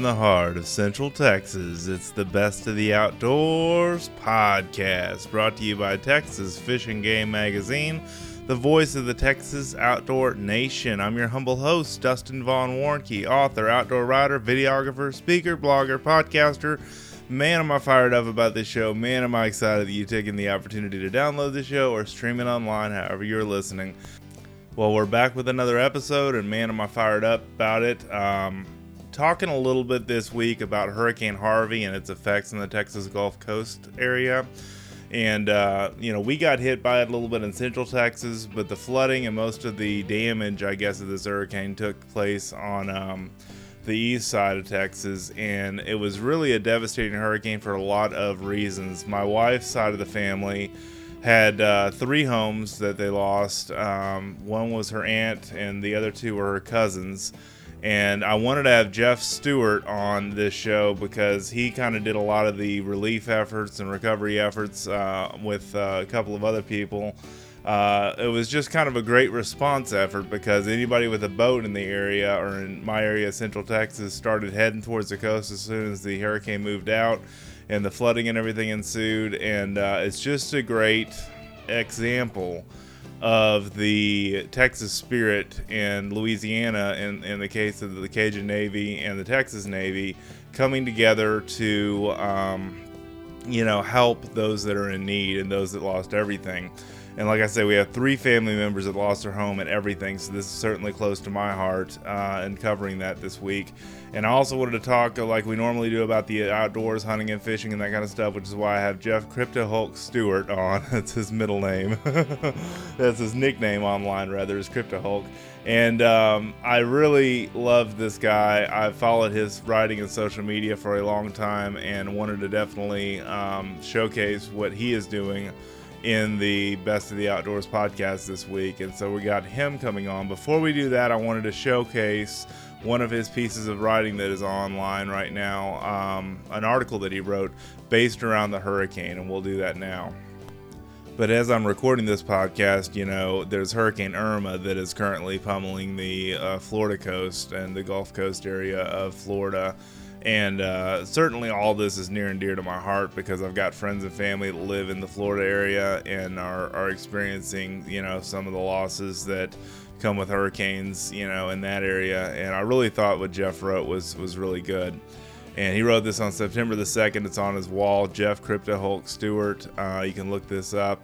in the heart of Central Texas, it's the Best of the Outdoors Podcast, brought to you by Texas Fish and Game Magazine, the voice of the Texas Outdoor Nation. I'm your humble host, Dustin Vaughn Warncke, author, outdoor writer, videographer, speaker, blogger, podcaster. Man, am I fired up about this show. Man, am I excited that you've taken the opportunity to download the show or stream it online, however you're listening. Well, we're back with another episode, and man, am I fired up about it. Talking a little bit this week about Hurricane Harvey and its effects in the Texas Gulf Coast area. And, we got hit by it a little bit in Central Texas, but the flooding and most of the damage, I guess, of this hurricane took place on the east side of Texas. And it was really a devastating hurricane for a lot of reasons. My wife's side of the family had three homes that they lost. One was her aunt, and the other two were her cousins. And I wanted to have Jeff Stewart on this show because he kind of did a lot of the relief efforts and recovery efforts with a couple of other people. It was just kind of a great response effort because anybody with a boat in the area, or in my area, Central Texas, started heading towards the coast as soon as the hurricane moved out and the flooding and everything ensued. And it's just a great example of the Texas spirit in Louisiana, in the case of the Cajun Navy and the Texas Navy, coming together to help those that are in need and those that lost everything. And like I said, we have three family members that lost their home and everything, so this is certainly close to my heart in covering that this week. And I also wanted to talk, like we normally do, about the outdoors, hunting and fishing and that kind of stuff, which is why I have Jeff Cryptohulk Stewart on. That's his middle name. That's his nickname online, rather, is Cryptohulk. And I really love this guy. I've followed his writing and social media for a long time and wanted to definitely showcase what he is doing in the Best of the Outdoors podcast this week, and so we got him coming on. Before we do that, I wanted to showcase one of his pieces of writing that is online right now, an article that he wrote based around the hurricane, and we'll do that now. But as I'm recording this podcast, there's Hurricane Irma that is currently pummeling the Florida coast and the Gulf Coast area of Florida. And certainly all this is near and dear to my heart because I've got friends and family that live in the Florida area and are experiencing, some of the losses that come with hurricanes, in that area. And I really thought what Jeff wrote was really good. And he wrote this on September the 2nd. It's on his wall, Jeff Cryptohulk Stewart. You can look this up.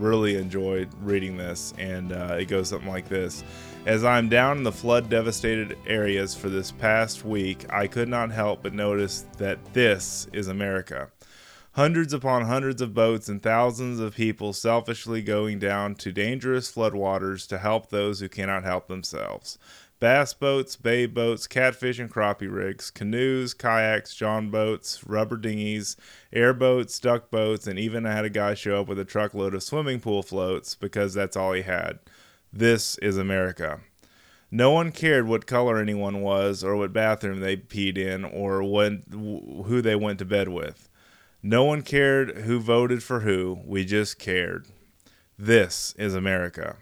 Really enjoyed reading this. And it goes something like this. As I'm down in the flood-devastated areas for this past week, I could not help but notice that this is America. Hundreds upon hundreds of boats and thousands of people selfishly going down to dangerous floodwaters to help those who cannot help themselves. Bass boats, bay boats, catfish and crappie rigs, canoes, kayaks, john boats, rubber dinghies, airboats, duck boats, and even I had a guy show up with a truckload of swimming pool floats because that's all he had. This is America. No one cared what color anyone was or what bathroom they peed in or who they went to bed with. No one cared who voted for who. We just cared. This is America.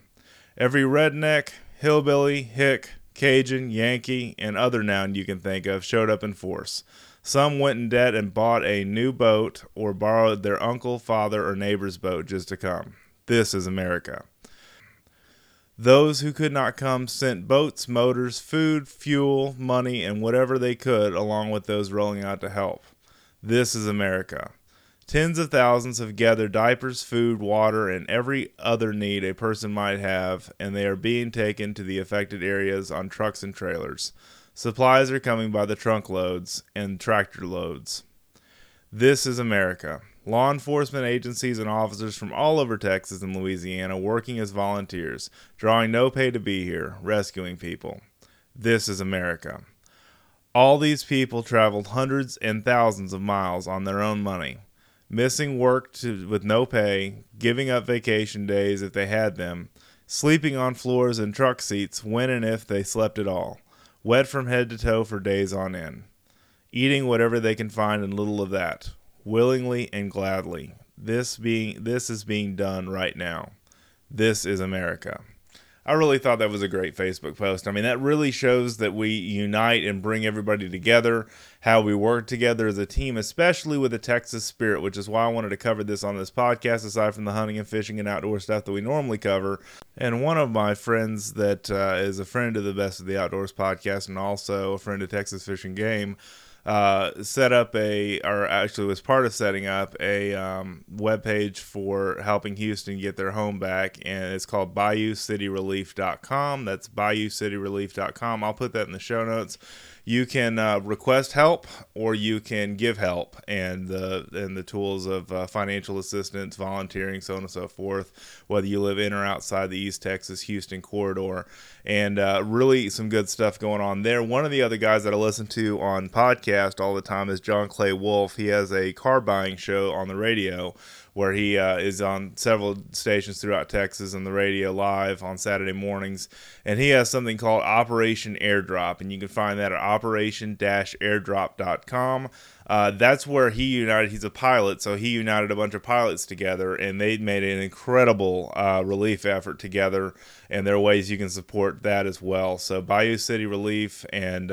Every redneck, hillbilly, hick, Cajun, Yankee, and other noun you can think of showed up in force. Some went in debt and bought a new boat or borrowed their uncle, father, or neighbor's boat just to come. This is America. Those who could not come sent boats, motors, food, fuel, money, and whatever they could, along with those rolling out to help. This is America. Tens of thousands have gathered diapers, food, water, and every other need a person might have, and they are being taken to the affected areas on trucks and trailers. Supplies are coming by the trunk loads and tractor loads. This is America. Law enforcement agencies and officers from all over Texas and Louisiana working as volunteers, drawing no pay to be here, rescuing people. This is America. All these people traveled hundreds and thousands of miles on their own money, missing work with no pay, giving up vacation days if they had them, sleeping on floors and truck seats when and if they slept at all, wet from head to toe for days on end, eating whatever they can find and little of that, willingly and gladly. This is being done right now. This is America. I really thought that was a great Facebook post. I mean, that really shows that we unite and bring everybody together, how we work together as a team, especially with the Texas spirit, which is why I wanted to cover this on this podcast, aside from the hunting and fishing and outdoor stuff that we normally cover. And one of my friends that is a friend of the Best of the Outdoors podcast and also a friend of Texas Fish and Game, set up was part of setting up a webpage for helping Houston get their home back, and it's called BayouCityRelief.com. That's BayouCityRelief.com. I'll put that in the show notes. You can request help, or you can give help, and the tools of financial assistance, volunteering, so on and so forth, whether you live in or outside the East Texas Houston corridor. And really some good stuff going on there. One of the other guys that I listen to on podcast all the time is John Clay Wolf. He has a car buying show on the radio where he is on several stations throughout Texas on the radio live on Saturday mornings. And he has something called Operation Airdrop, and you can find that at operation-airdrop.com. That's where he's a pilot, so he united a bunch of pilots together, and they made an incredible relief effort together, and there are ways you can support that as well. So Bayou City Relief and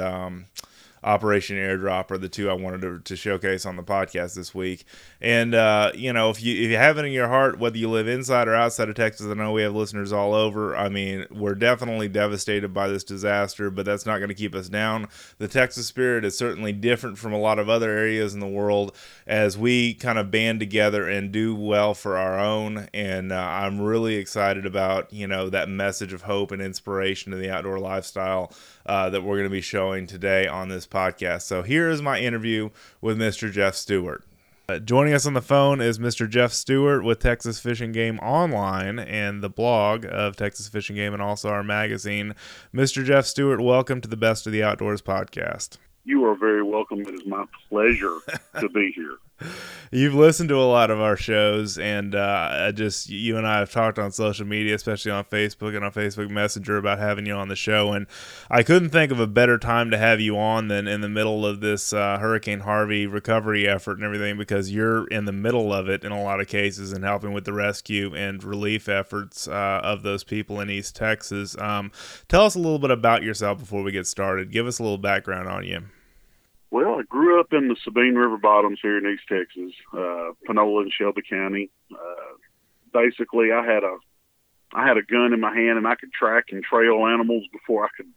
Operation Airdrop are the two I wanted to showcase on the podcast this week. And if you have it in your heart, whether you live inside or outside of Texas, I know we have listeners all over. I mean, we're definitely devastated by this disaster, but that's not going to keep us down. The Texas spirit is certainly different from a lot of other areas in the world as we kind of band together and do well for our own. And I'm really excited about that message of hope and inspiration to the outdoor lifestyle that we're going to be showing today on this podcast. So here is my interview with Mr. Jeff Stewart. Joining us on the phone is Mr. Jeff Stewart with Texas Fish and Game Online and the blog of Texas Fish and Game, and also our magazine. Mr. Jeff Stewart, welcome to the Best of the Outdoors podcast. You are very welcome. It is my pleasure to be here. You've listened to a lot of our shows, and you and I have talked on social media, especially on Facebook and on Facebook Messenger, about having you on the show. And I couldn't think of a better time to have you on than in the middle of this Hurricane Harvey recovery effort and everything, because you're in the middle of it in a lot of cases and helping with the rescue and relief efforts of those people in East Texas. Tell us a little bit about yourself before we get started. Give us a little background on you. Well, I grew up in the Sabine River bottoms here in East Texas, Panola and Shelby County. Basically, I had a gun in my hand, and I could track and trail animals before I could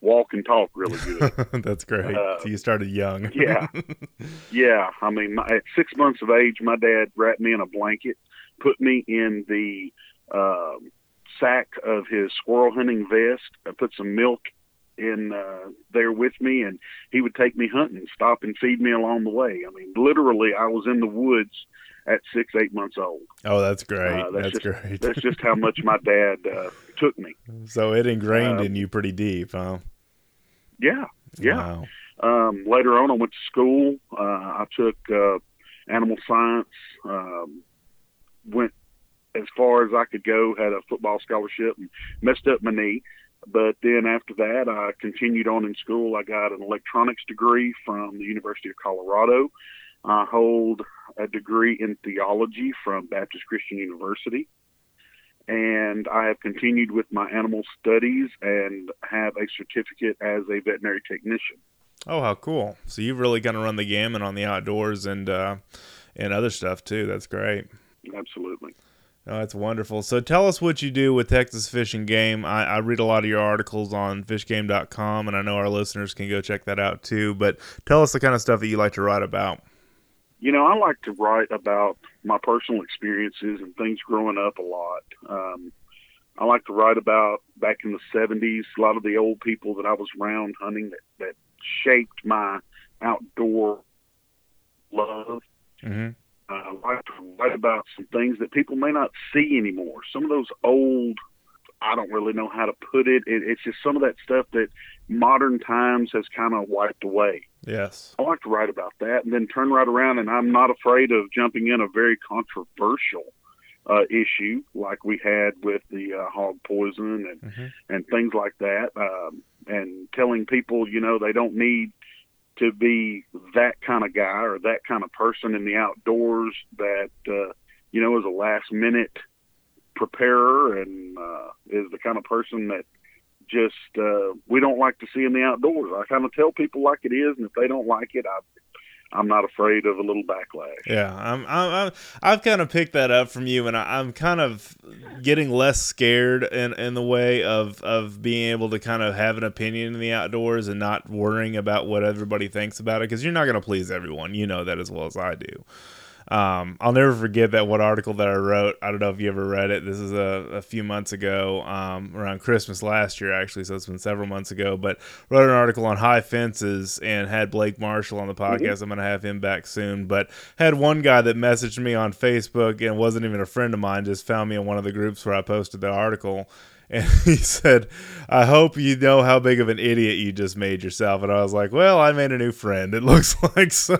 walk and talk really good. That's great. So you started young. Yeah. I mean, at 6 months of age, my dad wrapped me in a blanket, put me in the sack of his squirrel hunting vest, I put some milk in there with me, and he would take me hunting, stop and feed me along the way. I mean, literally, I was in the woods at 8 months old. Oh, that's great. That's great. That's just how much my dad took me. So it ingrained in you pretty deep, huh? Yeah. Wow. Later on, I went to school. I took animal science, went as far as I could go, had a football scholarship, and messed up my knee. But then after that, I continued on in school. I got an electronics degree from the University of Colorado. I hold a degree in theology from Baptist Christian University. And I have continued with my animal studies and have a certificate as a veterinary technician. Oh, how cool. So you've really kind of run the gamut on the outdoors and other stuff, too. That's great. Absolutely. Oh, that's wonderful. So tell us what you do with Texas Fish and Game. I read a lot of your articles on FishGame.com, and I know our listeners can go check that out too, but tell us the kind of stuff that you like to write about. I like to write about my personal experiences and things growing up a lot. I like to write about back in the 70s, a lot of the old people that I was around hunting that shaped my outdoor love. Mm-hmm. I like to write about some things that people may not see anymore. Some of those old, I don't really know how to put it. It's just some of that stuff that modern times has kind of wiped away. Yes. I like to write about that and then turn right around, and I'm not afraid of jumping in a very controversial issue like we had with the hog poison and things like that, and telling people, they don't need to be that kind of guy or that kind of person in the outdoors that is a last minute preparer and is the kind of person that just we don't like to see in the outdoors. I kind of tell people like it is, and if they don't like it, I'm not afraid of a little backlash. Yeah, I've kind of picked that up from you, and I'm kind of getting less scared in the way of being able to kind of have an opinion in the outdoors and not worrying about what everybody thinks about it, because you're not going to please everyone. You know that as well as I do. I'll never forget that one article that I wrote. I don't know if you ever read it. This is a few months ago, around Christmas last year, actually. So it's been several months ago, but wrote an article on high fences and had Blake Marshall on the podcast. Mm-hmm. I'm going to have him back soon, but had one guy that messaged me on Facebook and wasn't even a friend of mine, just found me in one of the groups where I posted the article. And he said, I hope you know how big of an idiot you just made yourself. And I was like, well, I made a new friend, it looks like, so.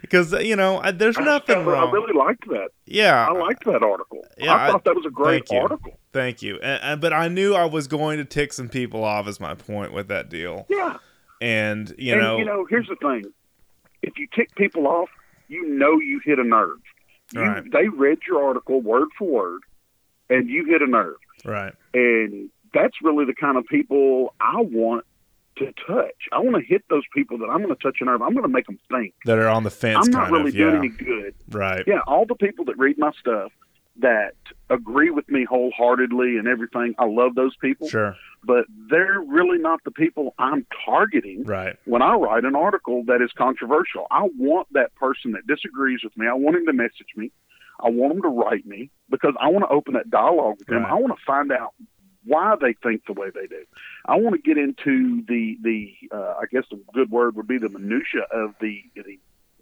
Because, you know, there's nothing wrong. I really liked that. Yeah. I liked that article. Yeah, I thought that was a great article. Thank you. But I knew I was going to tick some people off is my point with that deal. Yeah. And, you know, here's the thing. If you tick people off, you know you hit a nerve. Right. They read your article word for word, and you hit a nerve. Right. And that's really the kind of people I want to touch. I want to hit those people that I'm going to touch a nerve. I'm going to make them think. That are on the fence. I'm not really doing any good. Right. Yeah, all the people that read my stuff that agree with me wholeheartedly and everything, I love those people. Sure. But they're really not the people I'm targeting when I write an article that is controversial. I want that person that disagrees with me. I want him to message me. I want them to write me because I want to open that dialogue with them. Right. I want to find out why they think the way they do. I want to get into the I guess the good word would be the minutia of the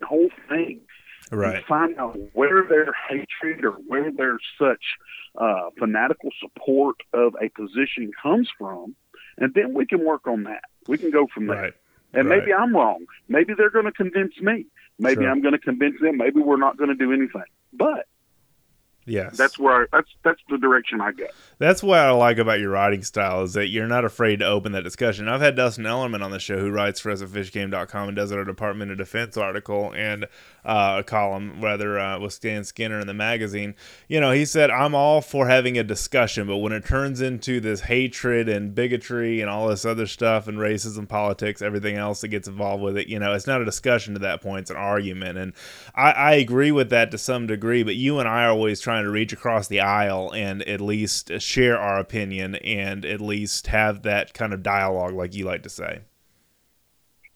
whole thing. Right. And find out where their hatred or where their such fanatical support of a position comes from, and then we can work on that. We can go from there. Right. And maybe I'm wrong. Maybe they're going to convince me. Maybe I'm going to convince them. Maybe we're not going to do anything. But yes, that's where that's the direction I go. That's what I like about your writing style is that you're not afraid to open that discussion. I've had Dustin Ellerman on the show, who writes for us at FishGame.com and does our Department of Defense article and a column with Stan Skinner in the magazine. You know, he said, I'm all for having a discussion, but when it turns into this hatred and bigotry and all this other stuff and racism, politics, everything else that gets involved with it, you know, it's not a discussion to that point. It's an argument. And I agree with that to some degree, but you and I are always trying to reach across the aisle and at least share our opinion and at least have that kind of dialogue, like you like to say.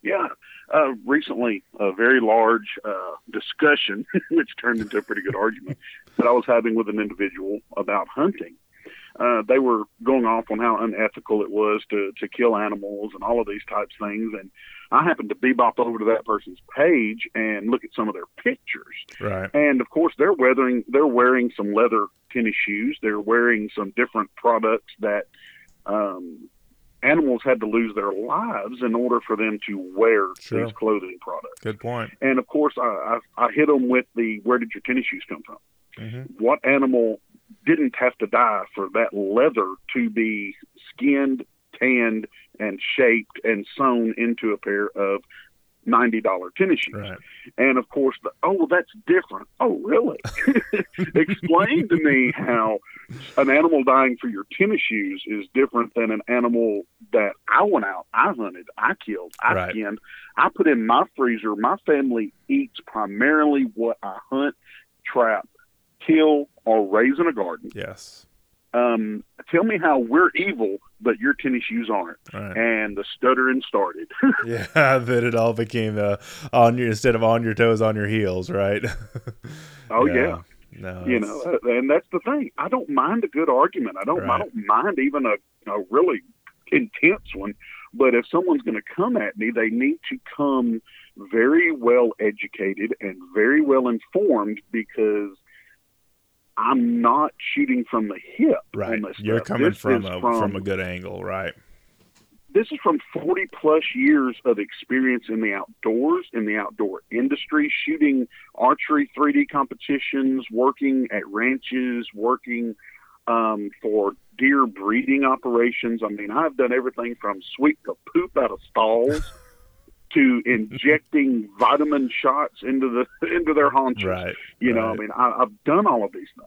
Yeah. Recently, a very large discussion, which turned into a pretty good argument, that I was having with an individual about hunting. They were going off on how unethical it was to kill animals and all of these types of things. And I happened to bebop over to that person's page and look at some of their pictures. Right. And, of course, they're wearing some leather tennis shoes. They're wearing some different products that animals had to lose their lives in order for them to wear these clothing products. Good point. And, of course, I hit them with the, where did your tennis shoes come from? Mm-hmm. What animal didn't have to die for that leather to be skinned, tanned, and shaped and sewn into a pair of $90 tennis shoes? Right. And of course, that's different. Oh, really? Explain to me how an animal dying for your tennis shoes is different than an animal that I went out, I hunted, I killed, I skinned, I put in my freezer. My family eats primarily what I hunt, trap, kill, or raise in a garden. Yes. Tell me how we're evil, but your tennis shoes aren't. Right. And the stuttering started. Yeah, that it all became instead of on your toes, on your heels, right? Oh, yeah. No, you know, and that's the thing. I don't mind a good argument. I don't mind even a really intense one. But if someone's going to come at me, they need to come very well educated and very well informed, because I'm not shooting from the hip. Right. You're coming from a good angle, right? This is from 40 plus years of experience in the outdoors, in the outdoor industry, shooting archery 3D competitions, working at ranches, working for deer breeding operations. I mean, I've done everything from sweep the poop out of stalls to injecting vitamin shots into their haunches. Right, you know, I mean, I've done all of these things.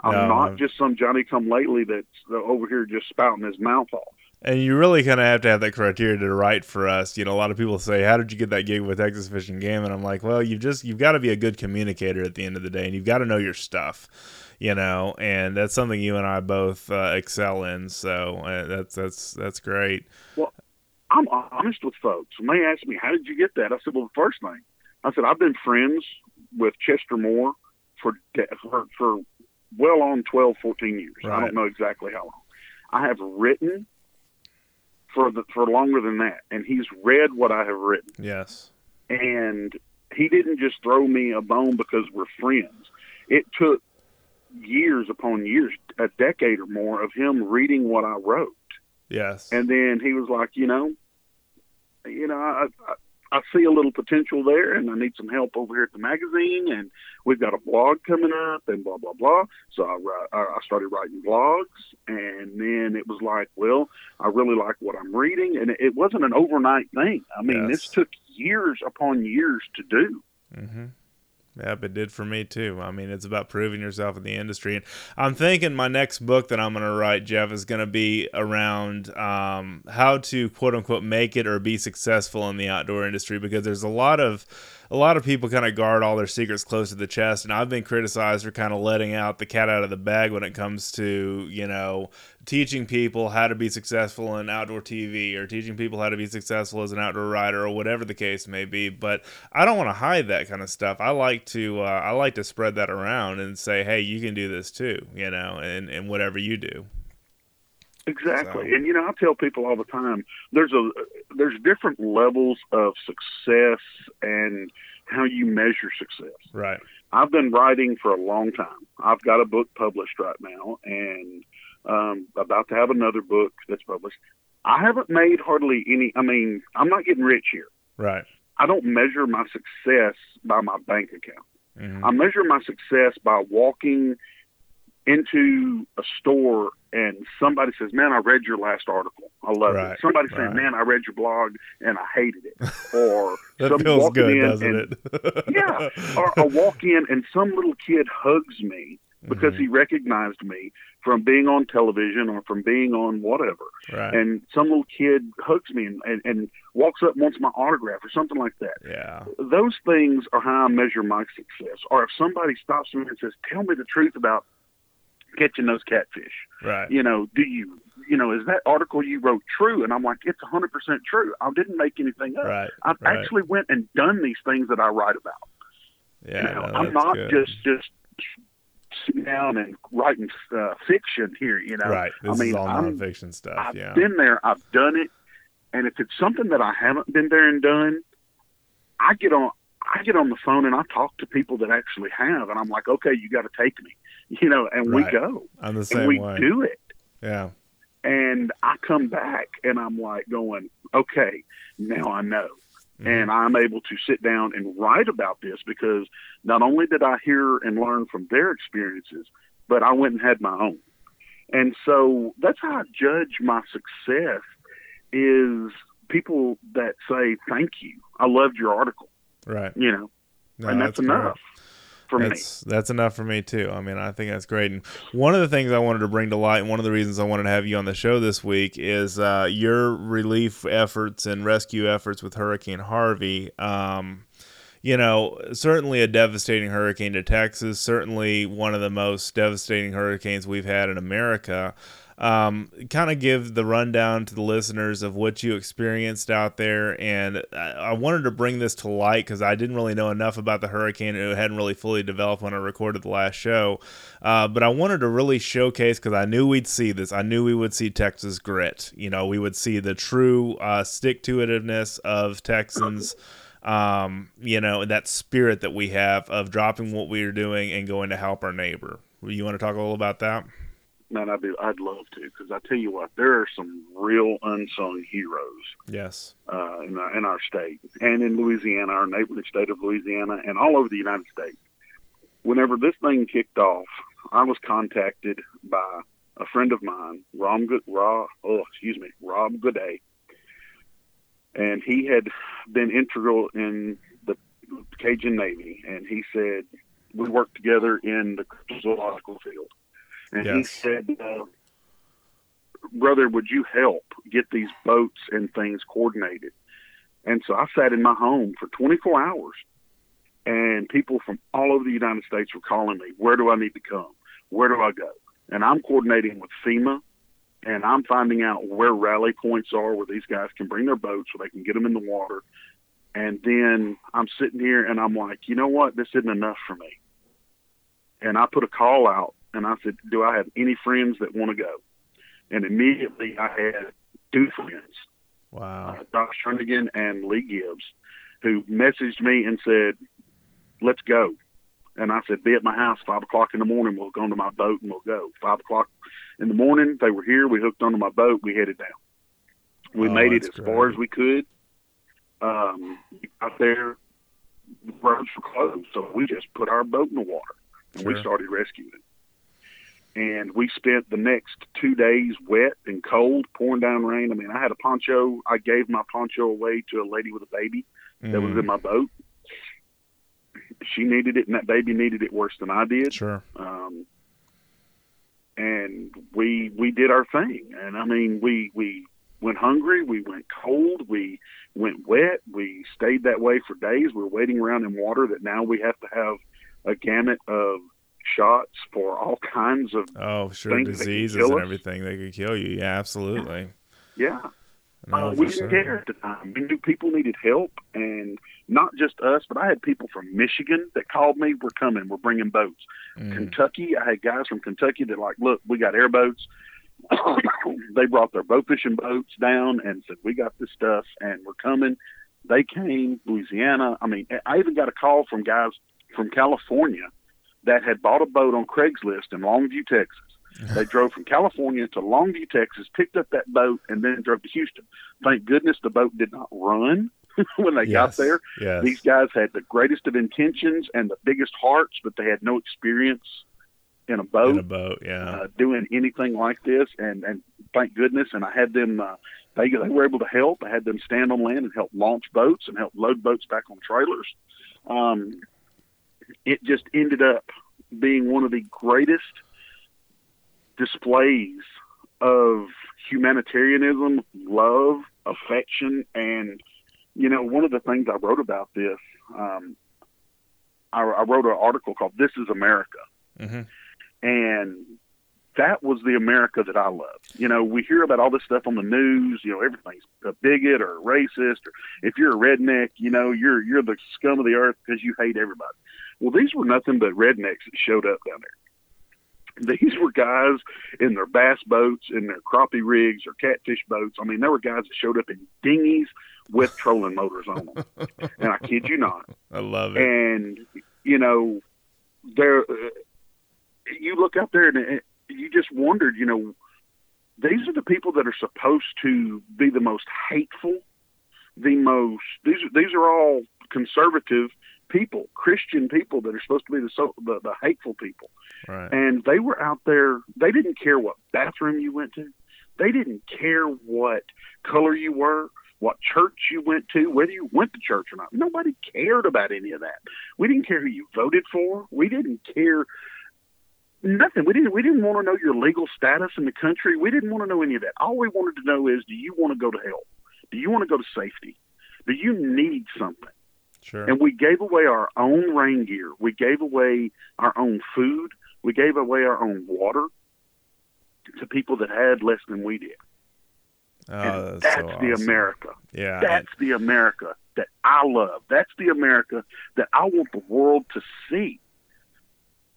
I'm not just some Johnny-come-lately that's over here just spouting his mouth off. And you really kind of have that criteria to write for us. You know, a lot of people say, how did you get that gig with Texas Fish and Game? And I'm like, well, you've got to be a good communicator at the end of the day, and you've got to know your stuff, you know, and that's something you and I both excel in. So that's great. Well, I'm honest with folks. When they ask me, how did you get that? I said, well, the first thing, I said, I've been friends with Chester Moore for well on 12, 14 years. Right. I don't know exactly how long. I have written for longer than that, and he's read what I have written. Yes. And he didn't just throw me a bone because we're friends. It took years upon years, a decade or more, of him reading what I wrote. Yes. And then he was like, you know, I see a little potential there, and I need some help over here at the magazine, and we've got a blog coming up, and blah, blah, blah. So I started writing blogs, and then it was like, well, I really like what I'm reading, and it wasn't an overnight thing. I mean, yes. This took years upon years to do. Mm-hmm. Yep, it did for me too. I mean, it's about proving yourself in the industry. And I'm thinking my next book that I'm going to write, Jeff, is going to be around how to quote unquote make it or be successful in the outdoor industry, because there's a lot of people kind of guard all their secrets close to the chest, and I've been criticized for kind of letting out the cat out of the bag when it comes to, you know, teaching people how to be successful in outdoor TV, or teaching people how to be successful as an outdoor writer, or whatever the case may be. But I don't want to hide that kind of stuff. I like to spread that around and say, hey, you can do this too, you know, and whatever you do. Exactly. So. And, you know, I tell people all the time, there's different levels of success and how you measure success. Right. I've been writing for a long time. I've got a book published right now, and about to have another book that's published. I haven't made hardly any. I mean, I'm not getting rich here. Right. I don't measure my success by my bank account. Mm-hmm. I measure my success by walking into a store and somebody says, man, I read your last article. I love it. Somebody saying, man, I read your blog and I hated it. Or that feels good, doesn't it? Yeah. Or I walk in and some little kid hugs me because mm-hmm. he recognized me from being on television or from being on whatever. Right. And some little kid hugs me and walks up and wants my autograph or something like that. Yeah. Those things are how I measure my success. Or if somebody stops me and says, tell me the truth about catching those catfish. Right. You know, is that article you wrote true? And I'm like, it's 100% true. I didn't make anything up. Right. I've actually went and done these things that I write about. Yeah. You know, I'm not good. just sitting down and writing fiction here, you know. Right. This is all nonfiction stuff. I've been there. I've done it. And if it's something that I haven't been there and done, I get on the phone and I talk to people that actually have, and I'm like, okay, you got to take me, you know, and we go. I'm the same way. And we do it. Yeah. And I come back and I'm like going, okay, now I know. Mm-hmm. And I'm able to sit down and write about this because not only did I hear and learn from their experiences, but I went and had my own. And so that's how I judge my success is people that say, thank you. I loved your article. Right. You know, no, and that's enough. Cool. That's enough for me too. I mean, I think that's great. And one of the things I wanted to bring to light, and one of the reasons I wanted to have you on the show this week, is your relief efforts and rescue efforts with Hurricane Harvey. You know, certainly a devastating hurricane to Texas, certainly one of the most devastating hurricanes we've had in America. Kind of give the rundown to the listeners of what you experienced out there. And I wanted to bring this to light because I didn't really know enough about the hurricane. It hadn't really fully developed when I recorded the last show. But I wanted to really showcase, because I knew we'd see this. I knew we would see Texas grit. You know, we would see the true stick-to-itiveness of Texans. You know, that spirit that we have of dropping what we are doing and going to help our neighbor. You want to talk a little about that? Man, I'd love to, because I tell you what, there are some real unsung heroes. Yes, in our state and in Louisiana, our neighboring state of Louisiana, and all over the United States. Whenever this thing kicked off, I was contacted by a friend of mine, Rob Gooday, and he had been integral in the Cajun Navy, and he said we worked together in the zoological field. And yes. He said, brother, would you help get these boats and things coordinated? And so I sat in my home for 24 hours, and people from all over the United States were calling me, where do I need to come? Where do I go? And I'm coordinating with FEMA, and I'm finding out where rally points are, where these guys can bring their boats so they can get them in the water. And then I'm sitting here, and I'm like, you know what? This isn't enough for me. And I put a call out, and I said, do I have any friends that want to go? And immediately I had two friends. Wow. Doc Shundigan and Lee Gibbs, who messaged me and said, let's go. And I said, be at my house 5 o'clock in the morning. We'll go into my boat and we'll go. 5 o'clock in the morning, they were here. We hooked onto my boat. We headed down. We made it as far as we could. Out there, the roads were closed, so we just put our boat in the water and we started rescuing. And we spent the next 2 days wet and cold, pouring down rain. I mean, I had a poncho. I gave my poncho away to a lady with a baby that was in my boat. She needed it, and that baby needed it worse than I did. Sure. And we did our thing. And, I mean, we went hungry. We went cold. We went wet. We stayed that way for days. We were wading around in water that now we have to have a gamut of shots for all kinds of diseases and everything that could kill you. Yeah, absolutely. Yeah. No, we didn't care at the time. We knew people needed help, and not just us, but I had people from Michigan that called me, we're coming, we're bringing boats. Kentucky, I had guys from Kentucky that like, look, we got airboats. They brought their bow fishing boats down and said, we got this stuff and we're coming. They came, Louisiana. I mean, I even got a call from guys from California that had bought a boat on Craigslist in Longview, Texas. They drove from California to Longview, Texas, picked up that boat, and then drove to Houston. Thank goodness the boat did not run when they got there. Yes. These guys had the greatest of intentions and the biggest hearts, but they had no experience in a boat, doing anything like this. And thank goodness. And I had them, they were able to help. I had them stand on land and help launch boats and help load boats back on trailers. It just ended up being one of the greatest displays of humanitarianism, love, affection. And, you know, one of the things I wrote about this, I wrote an article called This is America. Mm-hmm. And that was the America that I love. You know, we hear about all this stuff on the news, you know, everything's a bigot or a racist, or if you're a redneck, you know, you're the scum of the earth because you hate everybody. Well, these were nothing but rednecks that showed up down there. These were guys in their bass boats, in their crappie rigs or catfish boats. I mean, there were guys that showed up in dinghies with trolling motors on them. And I kid you not. I love it. And, you know, you look out there and you just wondered, you know, these are the people that are supposed to be the most hateful, these are all conservative people, Christian people that are supposed to be the hateful people. Right. And they were out there. They didn't care what bathroom you went to. They didn't care what color you were, what church you went to, whether you went to church or not. Nobody cared about any of that. We didn't care who you voted for. We didn't care nothing. We didn't want to know your legal status in the country. We didn't want to know any of that. All we wanted to know is, do you want to go to help? Do you want to go to safety? Do you need something? Sure. And we gave away our own rain gear. We gave away our own food. We gave away our own water to people that had less than we did. Oh, that's so the awesome America. Yeah, that's the America that I love. That's the America that I want the world to see.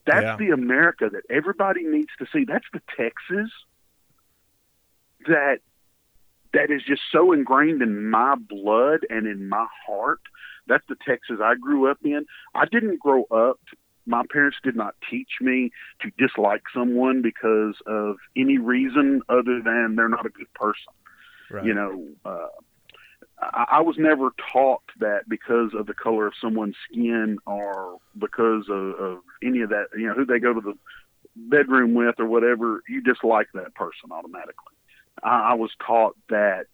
That's the America that everybody needs to see. That's the Texas that is just so ingrained in my blood and in my heart. That's the Texas I grew up in. I didn't grow up. My parents did not teach me to dislike someone because of any reason other than they're not a good person. Right. You know, I was never taught that because of the color of someone's skin or because of any of that, you know, who they go to the bedroom with or whatever, you dislike that person automatically. I was taught that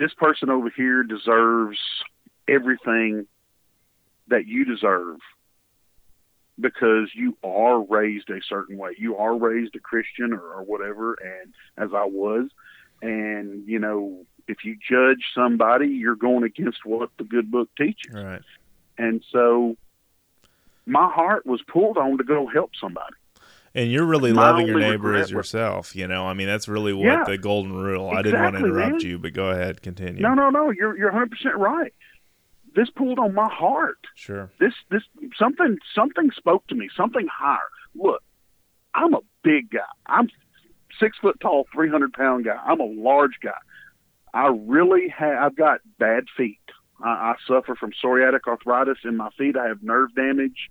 this person over here deserves everything that you deserve because you are raised a certain way. You are raised a Christian or whatever, and as I was. And, you know, if you judge somebody, you're going against what the good book teaches. Right. And so my heart was pulled on to go help somebody. And you're really loving your neighbor as yourself, you know. I mean, that's really what the golden rule. Exactly, I didn't want to interrupt you, but go ahead, continue. No. You're 100% right. This pulled on my heart. Sure. This something spoke to me. Something higher. Look, I'm a big guy. I'm 6 foot tall, 300-pound guy. I'm a large guy. I really have. I've got bad feet. I suffer from psoriatic arthritis in my feet. I have nerve damage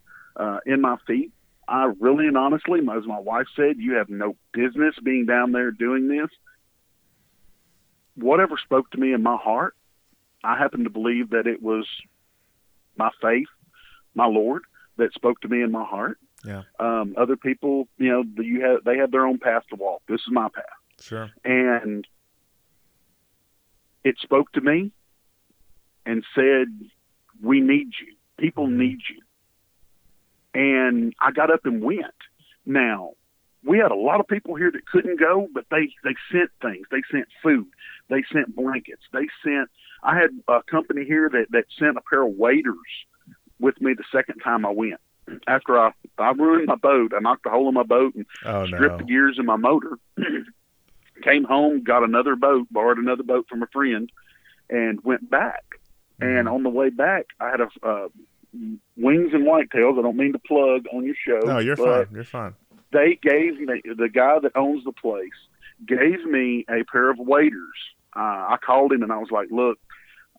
in my feet. I really and honestly, as my wife said, you have no business being down there doing this. Whatever spoke to me in my heart, I happen to believe that it was my faith, my Lord, that spoke to me in my heart. Yeah. Other people, you know, they have their own path to walk. This is my path. Sure. And it spoke to me and said, we need you. People need you. And I got up and went. Now, we had a lot of people here that couldn't go, but they sent things. They sent food. They sent blankets. I had a company here that sent a pair of waders with me the second time I went. After I ruined my boat, I knocked a hole in my boat and stripped the gears in my motor. Came home, got another boat, borrowed another boat from a friend, and went back. Mm-hmm. And on the way back, I had a... Wings and Whitetails. I don't mean to plug on your show. No, you're fine. You're fine. They gave me, the guy that owns the place gave me a pair of waders. I called him and I was like, "Look,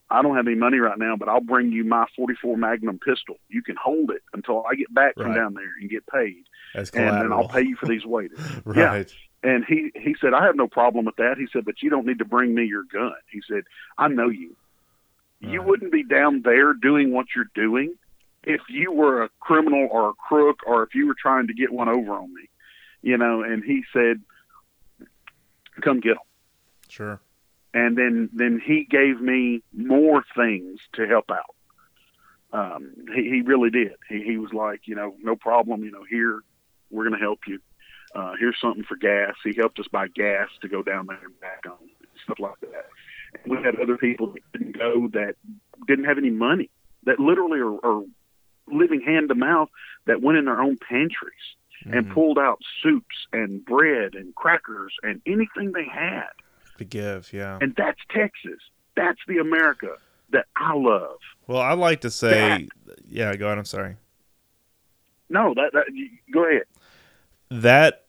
I don't have any money right now, but I'll bring you my 44 Magnum pistol. You can hold it until I get back from down there and get paid, as collateral. And then I'll pay you for these waders." Right. Yeah. And he said, "I have no problem with that." He said, "But you don't need to bring me your gun." He said, "I know you. You wouldn't be down there doing what you're doing if you were a criminal or a crook, or if you were trying to get one over on me, you know." And he said, "Come get them." Sure. And then he gave me more things to help out. He really did. He was like, you know, "No problem. You know, here, we're going to help you. Here's something for gas." He helped us buy gas to go down there and back on, stuff like that. We had other people that didn't go, that didn't have any money, that literally are living hand to mouth, that went in their own pantries and pulled out soups and bread and crackers and anything they had to give. Yeah. And that's Texas. That's the America that I love. Well, I'd like to say, go ahead. I'm sorry. No, go ahead. That.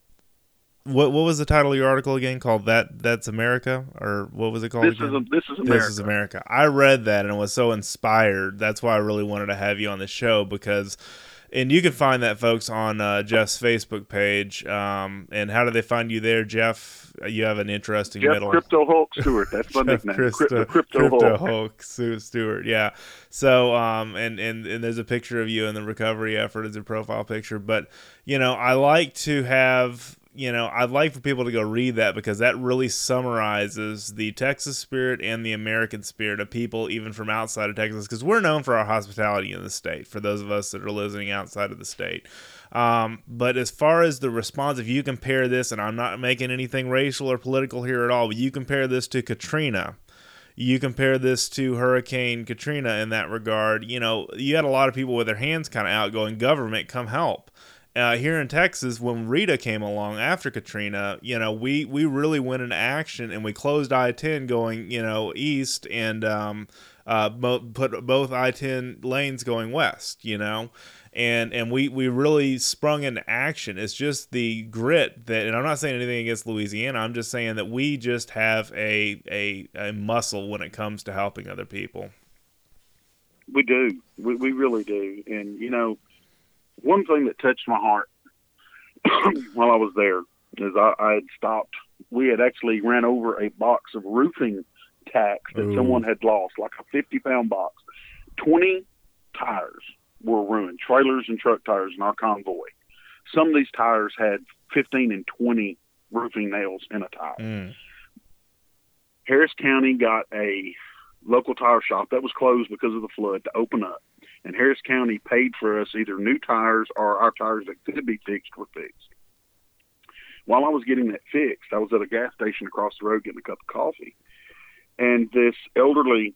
What was the title of your article again? Called That's America, or what was it called? This is America. This is America. I read that and was so inspired. That's why I really wanted to have you on the show, because, and you can find that, folks, on Jeff's Facebook page. And how do they find you there, Jeff? You have an interesting middle. Jeff Cryptohulk Stewart. That's my nickname. Cryptohulk Stewart. Yeah. So, and there's a picture of you in the recovery effort as a profile picture. But, you know, I like to have. You know, I'd like for people to go read that, because that really summarizes the Texas spirit and the American spirit of people, even from outside of Texas, because we're known for our hospitality in the state, for those of us that are living outside of the state. But as far as the response, if you compare this, and I'm not making anything racial or political here at all, but you compare this to Katrina. You compare this to Hurricane Katrina in that regard. You know, you had a lot of people with their hands kind of out going, "Government, come help." Here in Texas, when Rita came along after Katrina, you know, we really went into action, and we closed I-10 going, you know, east, and put both I-10 lanes going west, you know, and we really sprung into action. It's just the grit that, and I'm not saying anything against Louisiana, I'm just saying that we just have a muscle when it comes to helping other people. We do. We really do. And, you know, one thing that touched my heart while I was there is I had stopped. We had actually ran over a box of roofing tacks that someone had lost, like a 50-pound box. 20 tires were ruined, trailers and truck tires in our convoy. Some of these tires had 15 and 20 roofing nails in a tire. Mm. Harris County got a local tire shop that was closed because of the flood to open up. and Harris County paid for us either new tires or our tires that could be fixed were fixed. While I was getting that fixed, I was at a gas station across the road getting a cup of coffee, and this elderly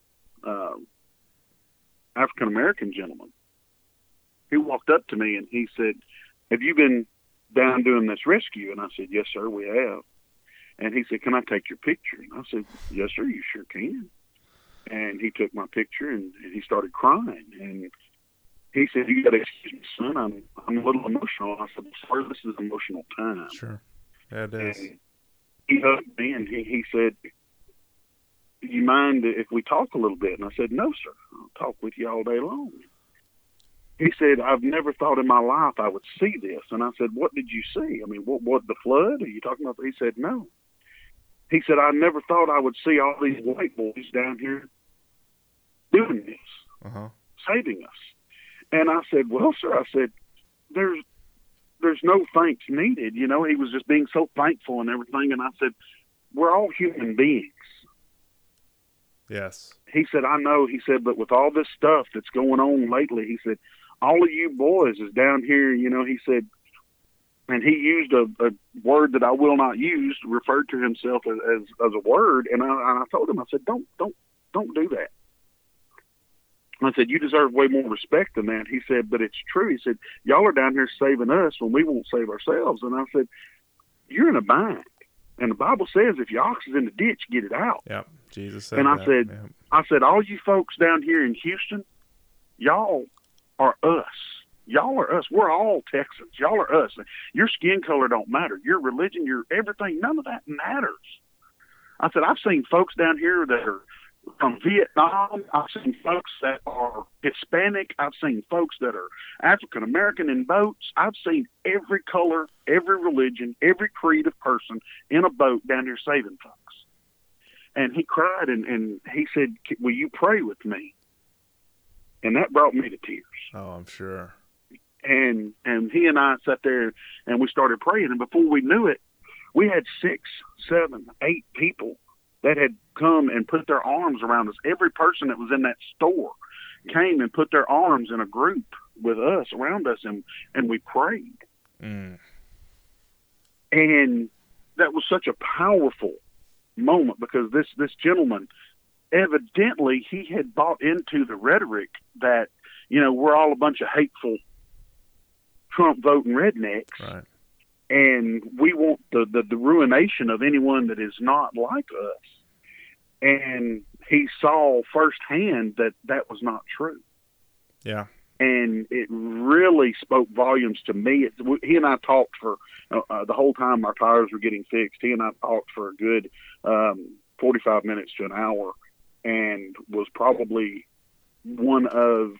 African-American gentleman, he walked up to me and he said, "Have you been down doing this rescue?" And I said, "Yes, sir, we have." And he said, "Can I take your picture?" And I said, "Yes, sir, you sure can." And he took my picture, and he started crying. And he said, "You got to excuse me, son. I'm a little emotional." I said, "Sir, this is an emotional time." Sure, that is. And he hugged me, and he said, "Do you mind if we talk a little bit?" And I said, "No, sir. I'll talk with you all day long." He said, "I've never thought in my life I would see this." And I said, "What did you see? I mean, what the flood? Are you talking about?" He said, "No." He said, "I never thought I would see all these white boys down here doing this, saving us." And I said, "Well, sir," I said, there's no thanks needed. You know, he was just being so thankful and everything. And I said, "We're all human beings." Yes. He said, "I know." He said, "But with all this stuff that's going on lately," he said, "all of you boys is down here," you know, he said. And he used a word that I will not use, referred to himself as a word. And I told him, I said, don't do that. I said, "You deserve way more respect than that." He said, "But it's true." He said, "Y'all are down here saving us when we won't save ourselves." And I said, "You're in a bind. And the Bible says, if your ox is in the ditch, get it out." Yeah, Jesus said. And I said, yep. I said, "All you folks down here in Houston, y'all are us. Y'all are us. We're all Texans. Y'all are us. Your skin color don't matter. Your religion, your everything, none of that matters." I said, "I've seen folks down here that are from Vietnam. I've seen folks that are Hispanic. I've seen folks that are African American in boats. I've seen every color, every religion, every creed of person in a boat down here saving folks." And he cried, and he said, "Will you pray with me?" And that brought me to tears. Oh, I'm sure. And he and I sat there and we started praying. And before we knew it, we had 6, 7, 8 people that had come and put their arms around us. Every person that was in that store came and put their arms in a group with us, around us, and we prayed. Mm. And that was such a powerful moment because this gentleman, evidently, he had bought into the rhetoric that, you know, we're all a bunch of hateful Trump voting rednecks, right, and we want the ruination of anyone that is not like us. And he saw firsthand that was not true. Yeah. And it really spoke volumes to me. He and I talked for the whole time our tires were getting fixed. He and I talked for a good 45 minutes to an hour, and was probably one of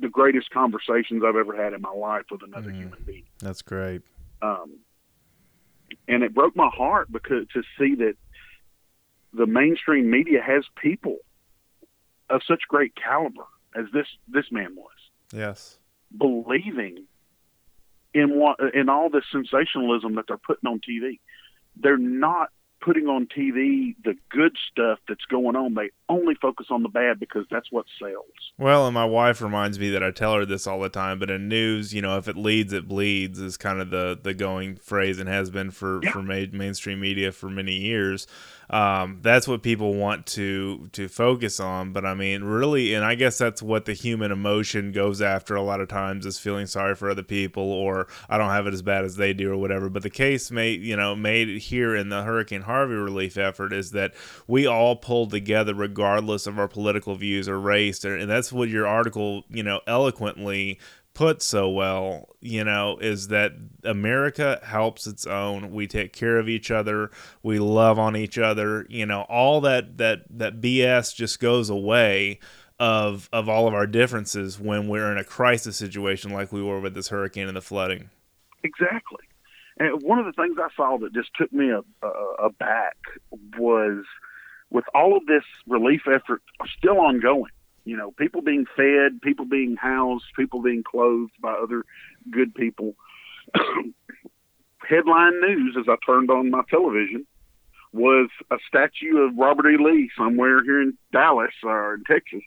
the greatest conversations I've ever had in my life with another human being. That's great. And it broke my heart because to see that the mainstream media has people of such great caliber as this man was. Yes. Believing in all this sensationalism that they're putting on TV. They're not putting on TV the good stuff that's going on. They only focus on the bad because that's what sells. Well, and my wife reminds me that I tell her this all the time, but in news, you know, if it leads, it bleeds is kind of the going phrase and has been for mainstream media for many years. That's what people want to focus on. But I mean, really, and I guess that's what the human emotion goes after a lot of times is feeling sorry for other people, or I don't have it as bad as they do or whatever. But the case made here in the Hurricane Harvey relief effort is that we all pulled together regardless of our political views or race. And that's what your article, you know, eloquently put so well, you know, is that America helps its own. We take care of each other. We love on each other. You know, all that BS just goes away of all of our differences when we're in a crisis situation like we were with this hurricane and the flooding. Exactly. And one of the things I saw that just took me aback was with all of this relief effort still ongoing. You know, people being fed, people being housed, people being clothed by other good people. Headline news, as I turned on my television, was a statue of Robert E. Lee somewhere here in Dallas or in Texas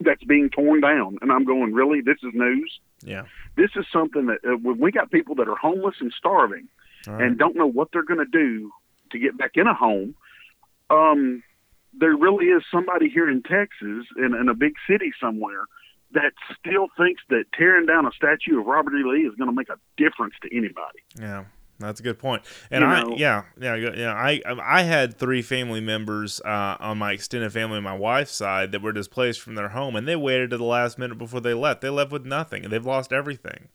that's being torn down. And I'm going, really? This is news? Yeah. This is something that when we got people that are homeless and starving and don't know what they're going to do to get back in a home, there really is somebody here in Texas in a big city somewhere that still thinks that tearing down a statue of Robert E. Lee is going to make a difference to anybody. Yeah. That's a good point. And I had three family members on my extended family on my wife's side that were displaced from their home, and they waited to the last minute before they left. They left with nothing, and they've lost everything.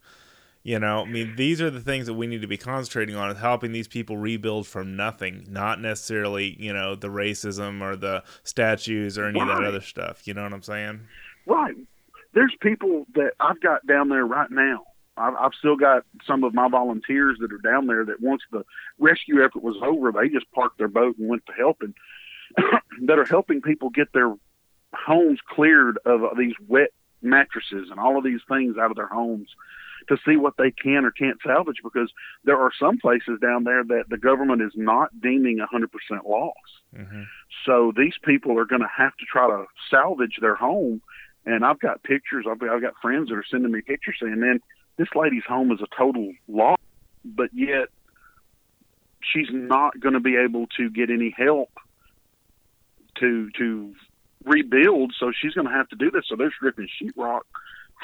You know, I mean, these are the things that we need to be concentrating on, is helping these people rebuild from nothing, not necessarily, you know, the racism or the statues or any of that other stuff. You know what I'm saying? Right. There's people that I've got down there right now. I've still got some of my volunteers that are down there that once the rescue effort was over, they just parked their boat and went to helping, that are helping people get their homes cleared of these wet mattresses and all of these things out of their homes to see what they can or can't salvage, because there are some places down there that the government is not deeming 100% loss. Mm-hmm. So these people are going to have to try to salvage their home. And I've got pictures. I've got friends that are sending me pictures saying, man, this lady's home is a total loss, but yet she's not going to be able to get any help to rebuild, so she's going to have to do this. So they're stripping sheetrock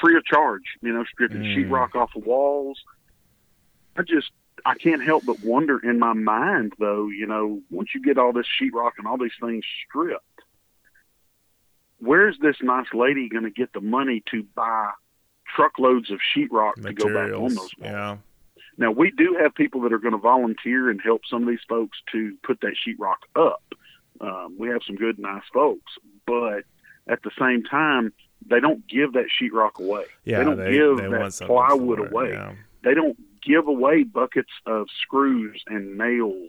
free of charge, you know, stripping sheetrock off of walls. I can't help but wonder in my mind, though, you know, once you get all this sheetrock and all these things stripped, where's this nice lady going to get the money to buy truckloads of sheetrock to go back on those walls? Yeah. Now, we do have people that are going to volunteer and help some of these folks to put that sheetrock up. We have some good, nice folks, but at the same time, they don't give that sheetrock away. Yeah, they don't give that plywood away. Yeah. They don't give away buckets of screws and nails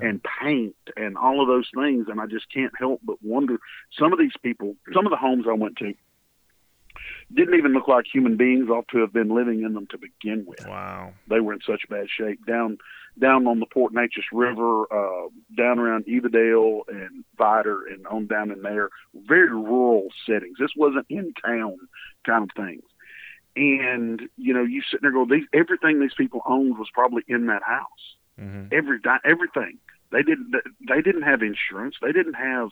and paint and all of those things, and I just can't help but wonder. Some of these people, some of the homes I went to, didn't even look like human beings ought to have been living in them to begin with. Wow. They were in such bad shape. Down on the Port Natchez River, down around Evadale and Vider and on down in there, very rural settings. This wasn't in-town kind of things. And, you know, you sitting there going, everything these people owned was probably in that house. Mm-hmm. Everything. They didn't have insurance. They didn't have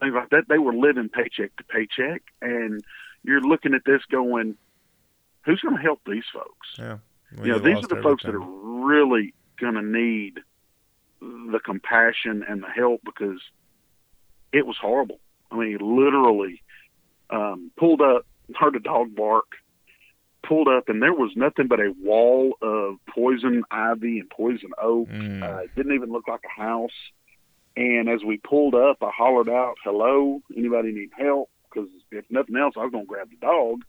things like that. They were living paycheck to paycheck, and you're looking at this going, who's going to help these folks? Yeah. You know, these are the folks that are really going to need the compassion and the help, because it was horrible. I mean, literally pulled up, heard a dog bark, pulled up, and there was nothing but a wall of poison ivy and poison oak. It didn't even look like a house. And as we pulled up, I hollered out, hello, anybody need help? Because if nothing else, I was going to grab the dog.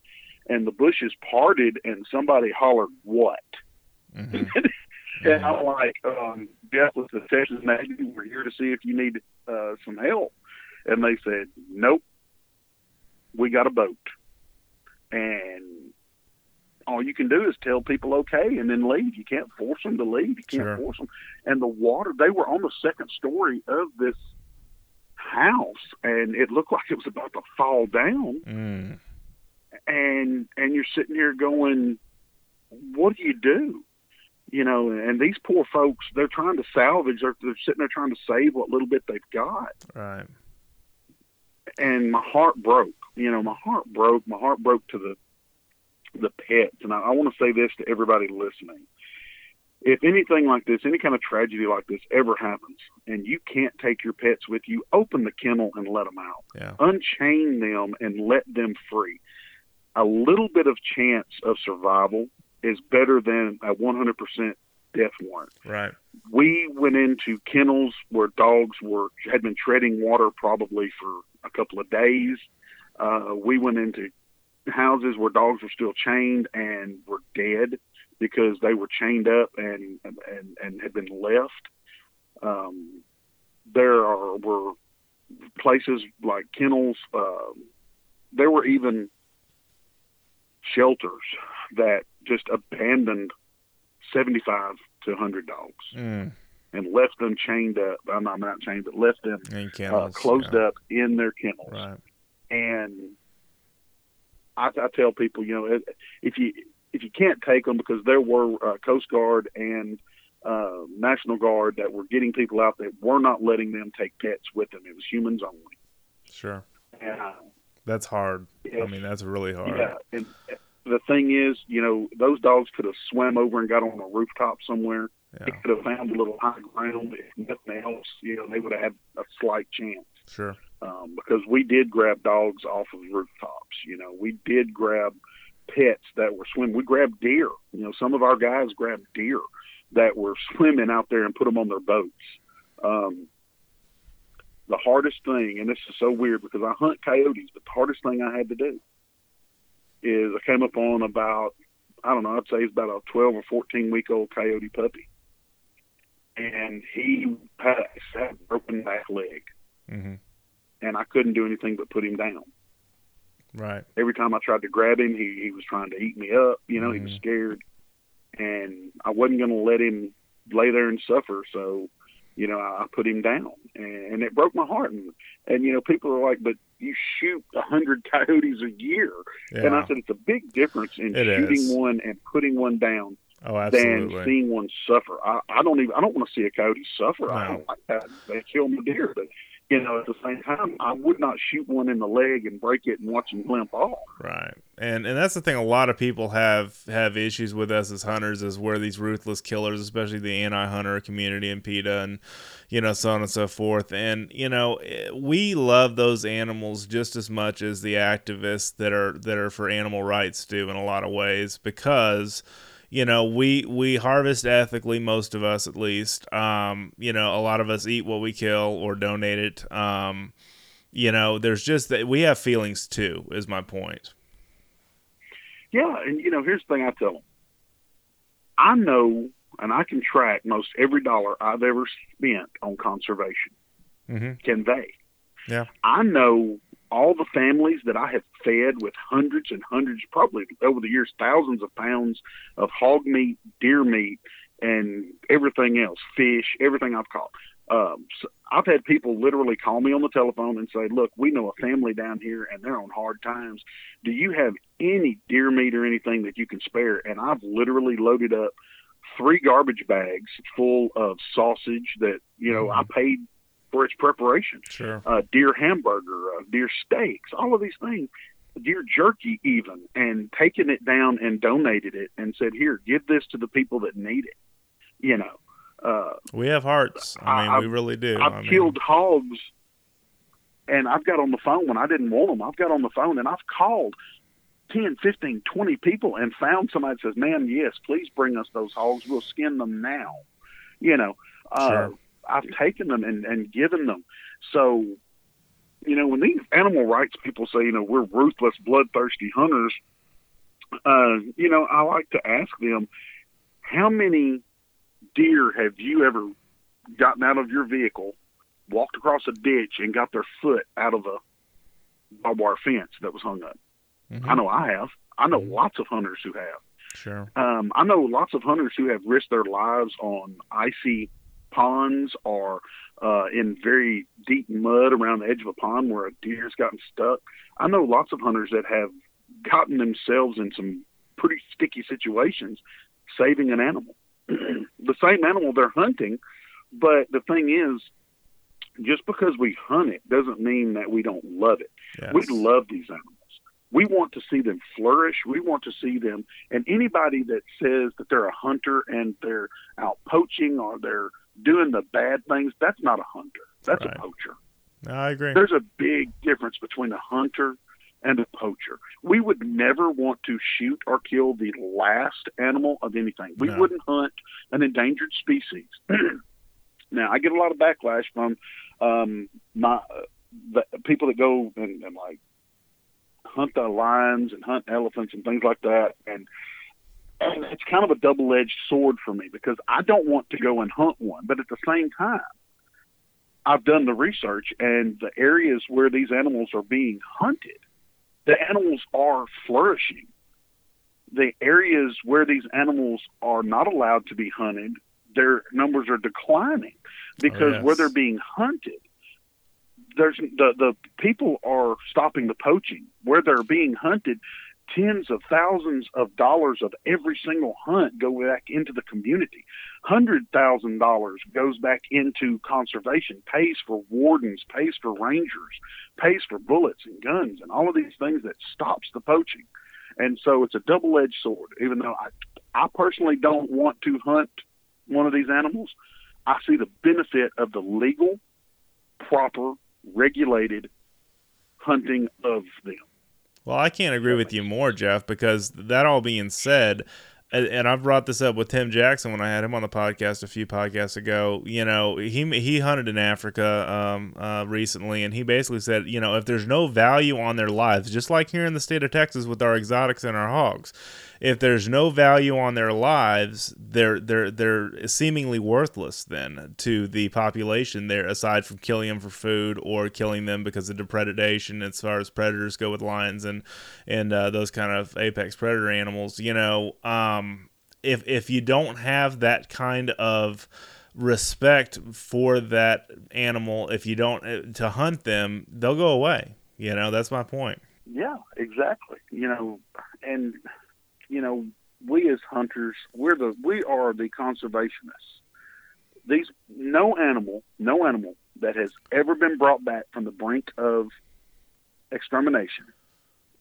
And the bushes parted, and somebody hollered, what? Mm-hmm. And I'm like, Jeff, with the Texas Navy, we're here to see if you need some help. And they said, nope, we got a boat. And all you can do is tell people okay and then leave. You can't force them to leave. You can't force them. And the water, they were on the second story of this house, and it looked like it was about to fall down. And you're sitting here going, what do you do? You know, and these poor folks, they're trying to salvage. They're sitting there trying to save what little bit they've got. Right. And my heart broke. You know, my heart broke. My heart broke to the pets. And I want to say this to everybody listening. If anything like this, any kind of tragedy like this ever happens, and you can't take your pets with you, open the kennel and let them out. Yeah. Unchain them and let them free. A little bit of chance of survival is better than a 100% death warrant. Right. We went into kennels where dogs had been treading water probably for a couple of days. We went into houses where dogs were still chained and were dead, because they were chained up and had been left. There were places like kennels. There were even shelters that just abandoned 75 to 100 dogs and left them chained up. I'm not chained, but left them closed up in their kennels. Right. And I tell people, you know, if you can't take them, because there were Coast Guard and National Guard that were getting people out that were not letting them take pets with them. It was humans only. Sure. And, that's hard. Yes. I mean, that's really hard. Yeah. And the thing is, you know, those dogs could have swam over and got on a rooftop somewhere. Yeah. They could have found a little high ground. If nothing else, you know, they would have had a slight chance. Sure. Because we did grab dogs off of rooftops. You know, we did grab pets that were swimming. We grabbed deer. You know, some of our guys grabbed deer that were swimming out there and put them on their boats. The hardest thing, and this is so weird because I hunt coyotes, but the hardest thing I had to do is I came up on about, I don't know, I'd say it's about a 12 or 14 week old coyote puppy. And he had a broken back leg. Mm-hmm. And I couldn't do anything but put him down. Right. Every time I tried to grab him, he was trying to eat me up. You know, mm-hmm. He was scared. And I wasn't going to let him lay there and suffer. So, you know, I put him down, and it broke my heart. And you know, people are like, but you shoot 100 coyotes a year. Yeah. And I said, it's a big difference in shooting one and putting one down than seeing one suffer. I don't want to see a coyote suffer. Wow. I don't like that. They kill my deer, but you know, at the same time, I would not shoot one in the leg and break it and watch him limp off. Right. And that's the thing a lot of people have issues with us as hunters, is we're these ruthless killers, especially the anti-hunter community in PETA and, you know, so on and so forth. And, you know, we love those animals just as much as the activists that are for animal rights do in a lot of ways, because you know, we harvest ethically, most of us at least. You know, a lot of us eat what we kill or donate it. You know, there's just that we have feelings too, is my point. Yeah, and you know, here's the thing I tell them. I know, and I can track most every dollar I've ever spent on conservation. Mm-hmm. Can they? Yeah. I know all the families that I have fed with hundreds and hundreds, probably over the years, thousands of pounds of hog meat, deer meat, and everything else, fish, everything I've caught. So I've had people literally call me on the telephone and say, look, we know a family down here and they're on hard times. Do you have any deer meat or anything that you can spare? And I've literally loaded up 3 garbage bags full of sausage that, you know, I paid for its preparation. Sure. Deer hamburger, deer steaks, all of these things, deer jerky even, and taken it down and donated it and said, here, give this to the people that need it. You know, we have hearts. I mean, we really do. I've killed hogs, and I've got on the phone when I didn't want them. I've got on the phone and I've called 10, 15, 20 people and found somebody that says, man, yes, please bring us those hogs. We'll skin them now. You know, sure. I've taken them and given them. So, you know, when these animal rights people say, you know, we're ruthless, bloodthirsty hunters, you know, I like to ask them, how many deer have you ever gotten out of your vehicle, walked across a ditch, and got their foot out of a barbed wire fence that was hung up? Mm-hmm. I know I have. I know lots of hunters who have. Sure. I know lots of hunters who have risked their lives on icy ponds or in very deep mud around the edge of a pond where a deer's gotten stuck. I know lots of hunters that have gotten themselves in some pretty sticky situations saving an animal. The same animal they're hunting, but the thing is, just because we hunt it doesn't mean that we don't love it. Yes. We love these animals. We want to see them flourish. We want to see them, and anybody that says that they're a hunter and they're out poaching or they're doing the bad things, that's not a hunter. That's right. A poacher. I agree. There's a big difference between a hunter and a poacher. We would never want to shoot or kill the last animal of anything. We wouldn't hunt an endangered species. Now, I get a lot of backlash from the people that go and like hunt the lions and hunt elephants and things like that, and it's kind of a double-edged sword for me, because I don't want to go and hunt one, but at the same time, I've done the research, and the areas where these animals are being hunted, the animals are flourishing. The areas where these animals are not allowed to be hunted, their numbers are declining, because where they're being hunted, there's the people are stopping the poaching. Where they're being hunted, tens of thousands of dollars of every single hunt go back into the community. $100,000 goes back into conservation, pays for wardens, pays for rangers, pays for bullets and guns and all of these things that stops the poaching. And so it's a double-edged sword. Even though I personally don't want to hunt one of these animals, I see the benefit of the legal, proper, regulated hunting of them. Well, I can't agree with you more, Jeff, because that all being said, and I've brought this up with Tim Jackson when I had him on the podcast a few podcasts ago, you know, he hunted in Africa recently, and he basically said, you know, if there's no value on their lives, just like here in the state of Texas with our exotics and our hogs, if there's no value on their lives, they're seemingly worthless then to the population there, aside from killing them for food or killing them because of depredation as far as predators go with lions and those kind of apex predator animals. You know, if you don't have that kind of respect for that animal, if you don't to hunt them, they'll go away. You know, that's my point. Yeah, exactly. You know, and you know, we as hunters, we are the conservationists. No animal that has ever been brought back from the brink of extermination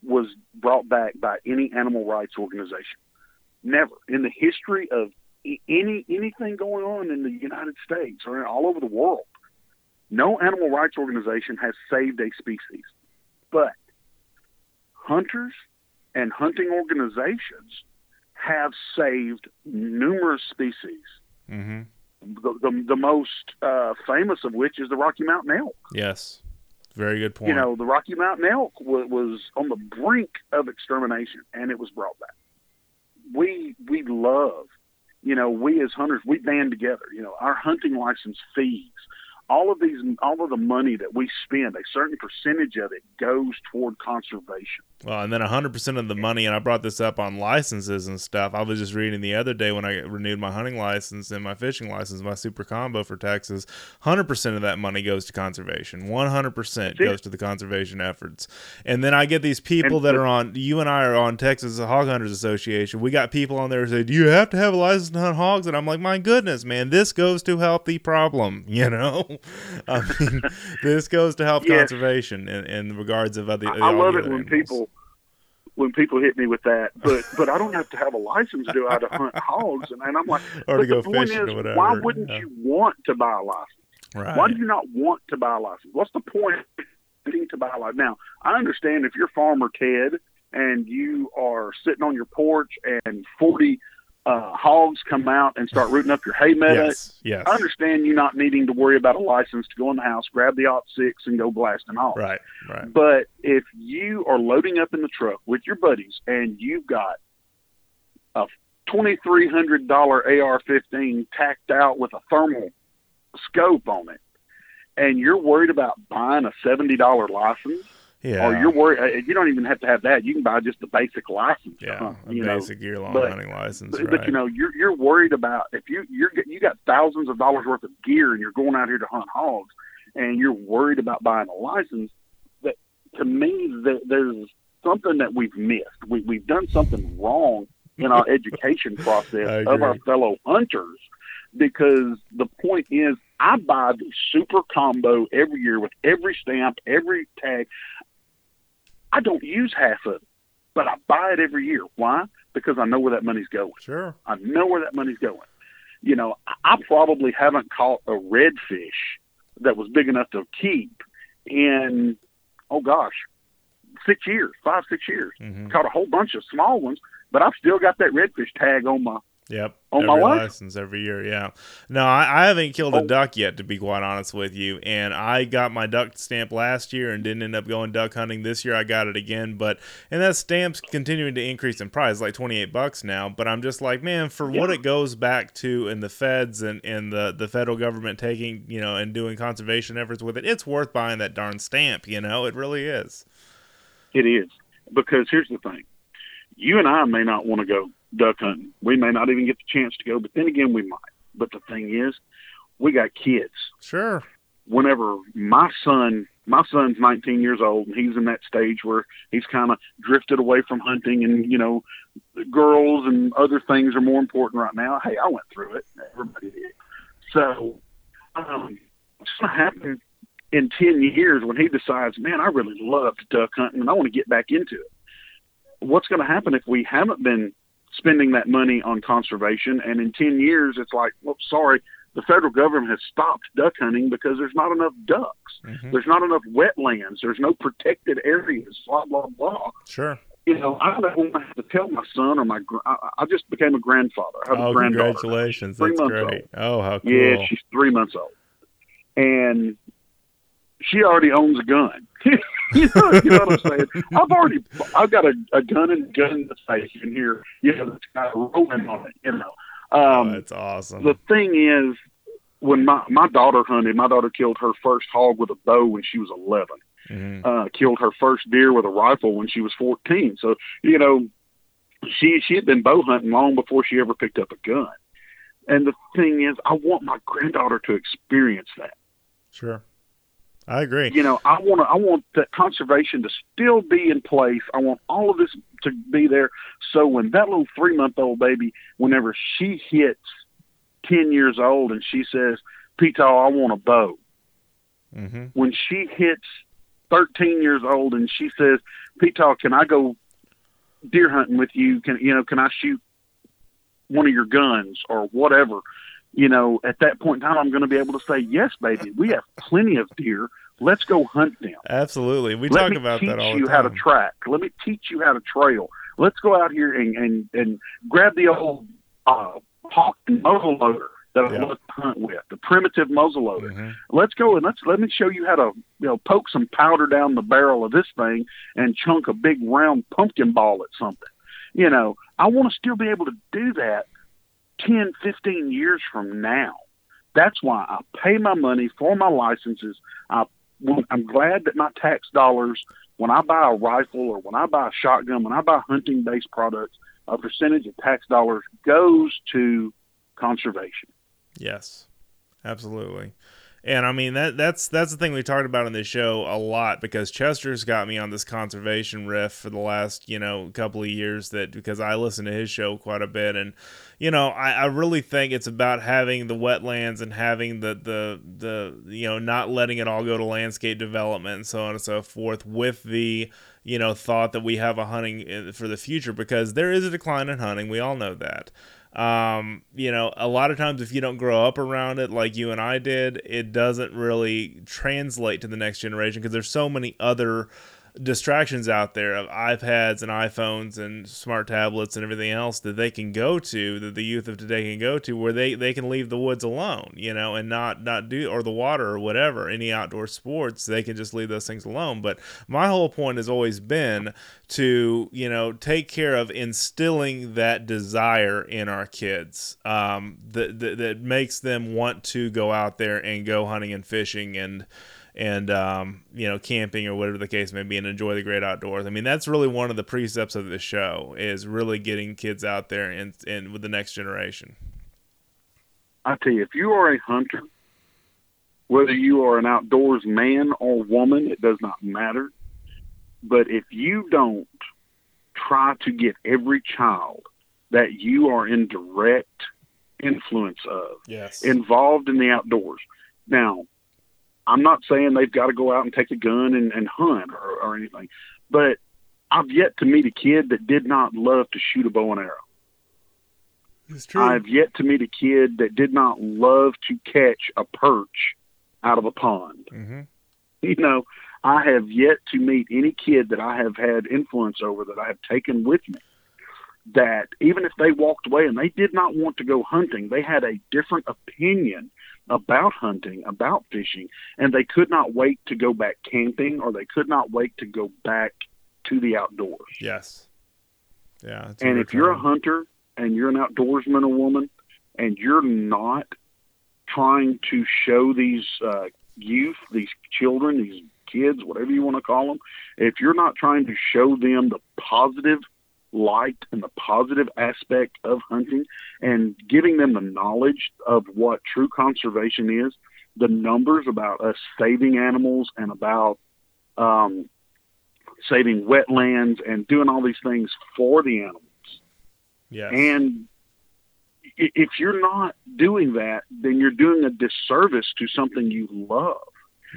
was brought back by any animal rights organization. Never in the history of anything going on in the United States or all over the world, no animal rights organization has saved a species. But hunters and hunting organizations have saved numerous species. Mm-hmm. The most famous of which is the Rocky Mountain elk. Yes, very good point. You know, the Rocky Mountain elk was on the brink of extermination, and it was brought back. We love, you know, we as hunters, we band together. You know, our hunting license fees, all of the money that we spend, a certain percentage of it goes toward conservation. Well, and then 100% of the money, and I brought this up on licenses and stuff. I was just reading the other day when I renewed my hunting license and my fishing license, my super combo for Texas, 100% of that money goes to conservation. 100% goes to the conservation efforts. And then I get these people you and I are on Texas Hog Hunters Association. We got people on there who say, do you have to have a license to hunt hogs? And I'm like, my goodness, man, this goes to help the problem, you know? I mean, this goes to help conservation in regards of other. I love it when people hit me with that, but I don't have to have a license to do I to hunt hogs, and I'm like, or to go fishing or whatever. Why wouldn't you want to buy a license? Right. Why do you not want to buy a license? What's the point of getting to buy a license? Now, I understand if you're Farmer Ted and you are sitting on your porch and 40. Hogs come out and start rooting up your hay meadow. Yes. I understand you not needing to worry about a license to go in the house, grab the OT6, and go blasting off. Right. But if you are loading up in the truck with your buddies and you've got a $2,300 AR-15 tacked out with a thermal scope on it, and you're worried about buying a $70 license, yeah. Or you're worried. You don't even have to have that. You can buy just the basic license. Yeah, a basic year-long hunting license. But you know, you're worried about if you got thousands of dollars worth of gear and you're going out here to hunt hogs, and you're worried about buying a license. That to me, there's something that we've missed. We've done something wrong in our education process of our fellow hunters, because the point is, I buy the super combo every year with every stamp, every tag. I don't use half of it, but I buy it every year. Why? Because I know where that money's going. Sure. I know where that money's going. You know, I probably haven't caught a redfish that was big enough to keep in, 5, 6 years. Mm-hmm. Caught a whole bunch of small ones, but I've still got that redfish tag on my Yep. On my license every year, yeah. No, I haven't killed a duck yet, to be quite honest with you. And I got my duck stamp last year and didn't end up going duck hunting. This year I got it again, and that stamp's continuing to increase in price, like $28 now. But I'm just like, man, for what it goes back to in the feds and the federal government taking, you know, and doing conservation efforts with it, it's worth buying that darn stamp, you know? It really is. It is. Because here's the thing. You and I may not want to go duck hunting. We may not even get the chance to go, but then again, we might. But the thing is, we got kids. Sure. Whenever my son my son's 19 years old, and he's in that stage where he's kind of drifted away from hunting, and, you know, girls and other things are more important right now. Hey, I went through it. Everybody did. So what's going to happen in 10 years when he decides, man, I really loved duck hunting and I want to get back into it? What's going to happen if we haven't been spending that money on conservation? And in 10 years, it's like, well, sorry, the federal government has stopped duck hunting because there's not enough ducks. Mm-hmm. There's not enough wetlands. There's no protected areas, blah, blah, blah. Sure. You know, I don't have to tell my son or my I just became a grandfather. I have a granddaughter. Congratulations. That's great. Old. Oh, how cool. Yeah, she's 3 months old. And she already owns a gun. you know what I'm saying? I've got a gun and gun station here. You know, that's got rolling on it, you know. That's awesome. The thing is, when my daughter hunted, my daughter killed her first hog with a bow when she was 11. Mm-hmm. Killed her first deer with a rifle when she was 14. So, you know, she had been bow hunting long before she ever picked up a gun. And the thing is, I want my granddaughter to experience that. Sure. I agree. You know, I want that conservation to still be in place. I want all of this to be there. So when that little 3-month-old baby, whenever she hits 10 years old and she says, "Pita, I want a bow." Mm-hmm. When she hits 13 years old and she says, "Pita, can I go deer hunting with you? Can I shoot one of your guns or whatever?" You know, at that point in time, I'm going to be able to say, "Yes, baby, we have plenty of deer. Let's go hunt them." Absolutely. We talk about that all the time. Let me teach you how to track. Let me teach you how to trail. Let's go out here and grab the old hawk muzzle loader that I love to hunt with, the primitive muzzleloader. Mm-hmm. Let's go and let me show you how to, you know, poke some powder down the barrel of this thing and chunk a big round pumpkin ball at something. You know, I want to still be able to do that 10, 15 years from now. That's why I pay my money for my licenses. I'm glad that my tax dollars, when I buy a rifle or when I buy a shotgun, when I buy hunting-based products, a percentage of tax dollars goes to conservation. Yes, absolutely. And I mean, that's the thing we talked about on this show a lot, because Chester's got me on this conservation riff for the last, you know, couple of years, that because I listen to his show quite a bit. And, you know, I really think it's about having the wetlands and having the you know, not letting it all go to landscape development and so on and so forth, with the, you know, thought that we have a hunting for the future, because there is a decline in hunting. We all know that. You know, a lot of times if you don't grow up around it like you and I did, it doesn't really translate to the next generation, because there's so many other distractions out there of iPads and iPhones and smart tablets and everything else that they can go to, that the youth of today can go to, where they can leave the woods alone, you know, and not do, or the water or whatever, any outdoor sports, they can just leave those things alone. But my whole point has always been to, you know, take care of instilling that desire in our kids, that makes them want to go out there and go hunting and fishing and you know, camping or whatever the case may be, and enjoy the great outdoors. I mean, that's really one of the precepts of the show, is really getting kids out there and with the next generation. I tell you, if you are a hunter, whether you are an outdoors man or woman, it does not matter. But if you don't try to get every child that you are in direct influence of involved in the outdoors. Now, I'm not saying they've got to go out and take a gun and hunt or anything, but I've yet to meet a kid that did not love to shoot a bow and arrow. It's true. I've yet to meet a kid that did not love to catch a perch out of a pond. Mm-hmm. You know, I have yet to meet any kid that I have had influence over, that I have taken with me, that even if they walked away and they did not want to go hunting, they had a different opinion about hunting, about fishing, and they could not wait to go back camping, or they could not wait to go back to the outdoors. Yes. Yeah. And if you're a hunter and you're an outdoorsman or woman, and you're not trying to show these youth, these children, these kids, whatever you want to call them, if you're not trying to show them the positive light and the positive aspect of hunting, and giving them the knowledge of what true conservation is, the numbers about us saving animals and about saving wetlands and doing all these things for the animals. Yeah. And if you're not doing that, then you're doing a disservice to something you love.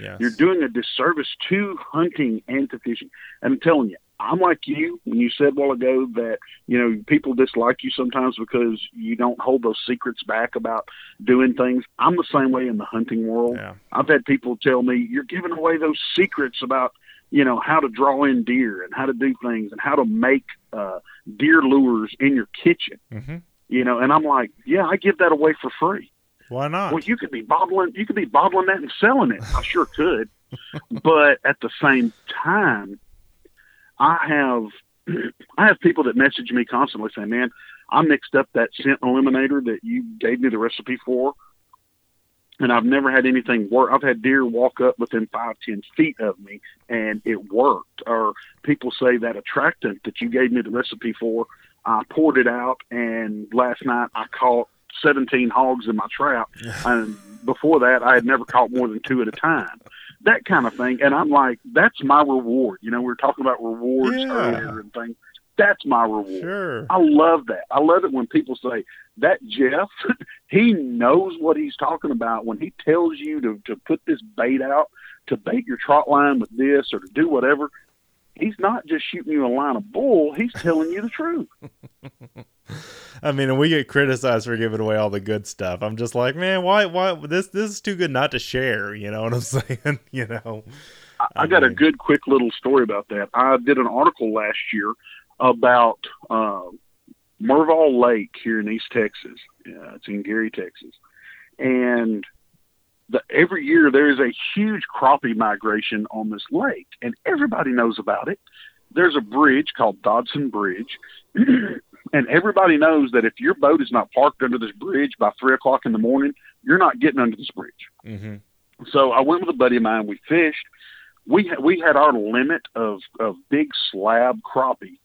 Yes. You're doing a disservice to hunting and to fishing. And I'm telling you, I'm like you when you said a while ago that, you know, people dislike you sometimes because you don't hold those secrets back about doing things. I'm the same way in the hunting world. Yeah. I've had people tell me, you're giving away those secrets about, you know, how to draw in deer and how to do things and how to make deer lures in your kitchen. Mm-hmm. You know, and I'm like, yeah, I give that away for free. Why not? Well, you could be bottling that and selling it. I sure could. But at the same time, I have people that message me constantly saying, man, I mixed up that scent eliminator that you gave me the recipe for, and I've never had anything work. I've had deer walk up within 5-10 feet of me, and it worked. Or people say that attractant that you gave me the recipe for, I poured it out, and last night I caught 17 hogs in my trap. And before that, I had never caught more than 2 at a time. That kind of thing. And I'm like, that's my reward. You know, we were talking about rewards earlier and things. That's my reward. Sure. I love that. I love it when people say, that Jeff, he knows what he's talking about. When he tells you to put this bait out, to bait your trot line with this or to do whatever, he's not just shooting you a line of bull. He's telling you the truth. I mean, and we get criticized for giving away all the good stuff. I'm just like, man, why this is too good not to share. You know what I'm saying? You know, I got a good quick little story about that. I did an article last year about Merval Lake here in East Texas. It's in Gary, Texas. And every year there is a huge crappie migration on this lake, and everybody knows about it. There's a bridge called Dodson Bridge, and everybody knows that if your boat is not parked under this bridge by 3:00 in the morning, you're not getting under this bridge. Mm-hmm. So I went with a buddy of mine. We fished. We had our limit of big slab crappie.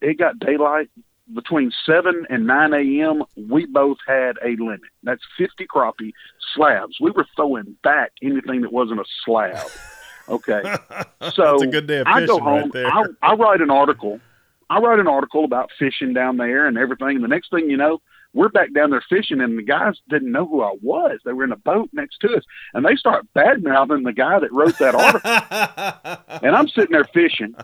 It got daylight between 7 and 9 a.m. We both had a limit. That's 50 crappie slabs. We were throwing back anything that wasn't a slab. Okay. So that's a good day of fishing. I go home. Right there. I write an article. I write an article about fishing down there and everything. And the next thing you know, we're back down there fishing, and the guys didn't know who I was. They were in a boat next to us, and they start bad-mouthing the guy that wrote that article. And I'm sitting there fishing,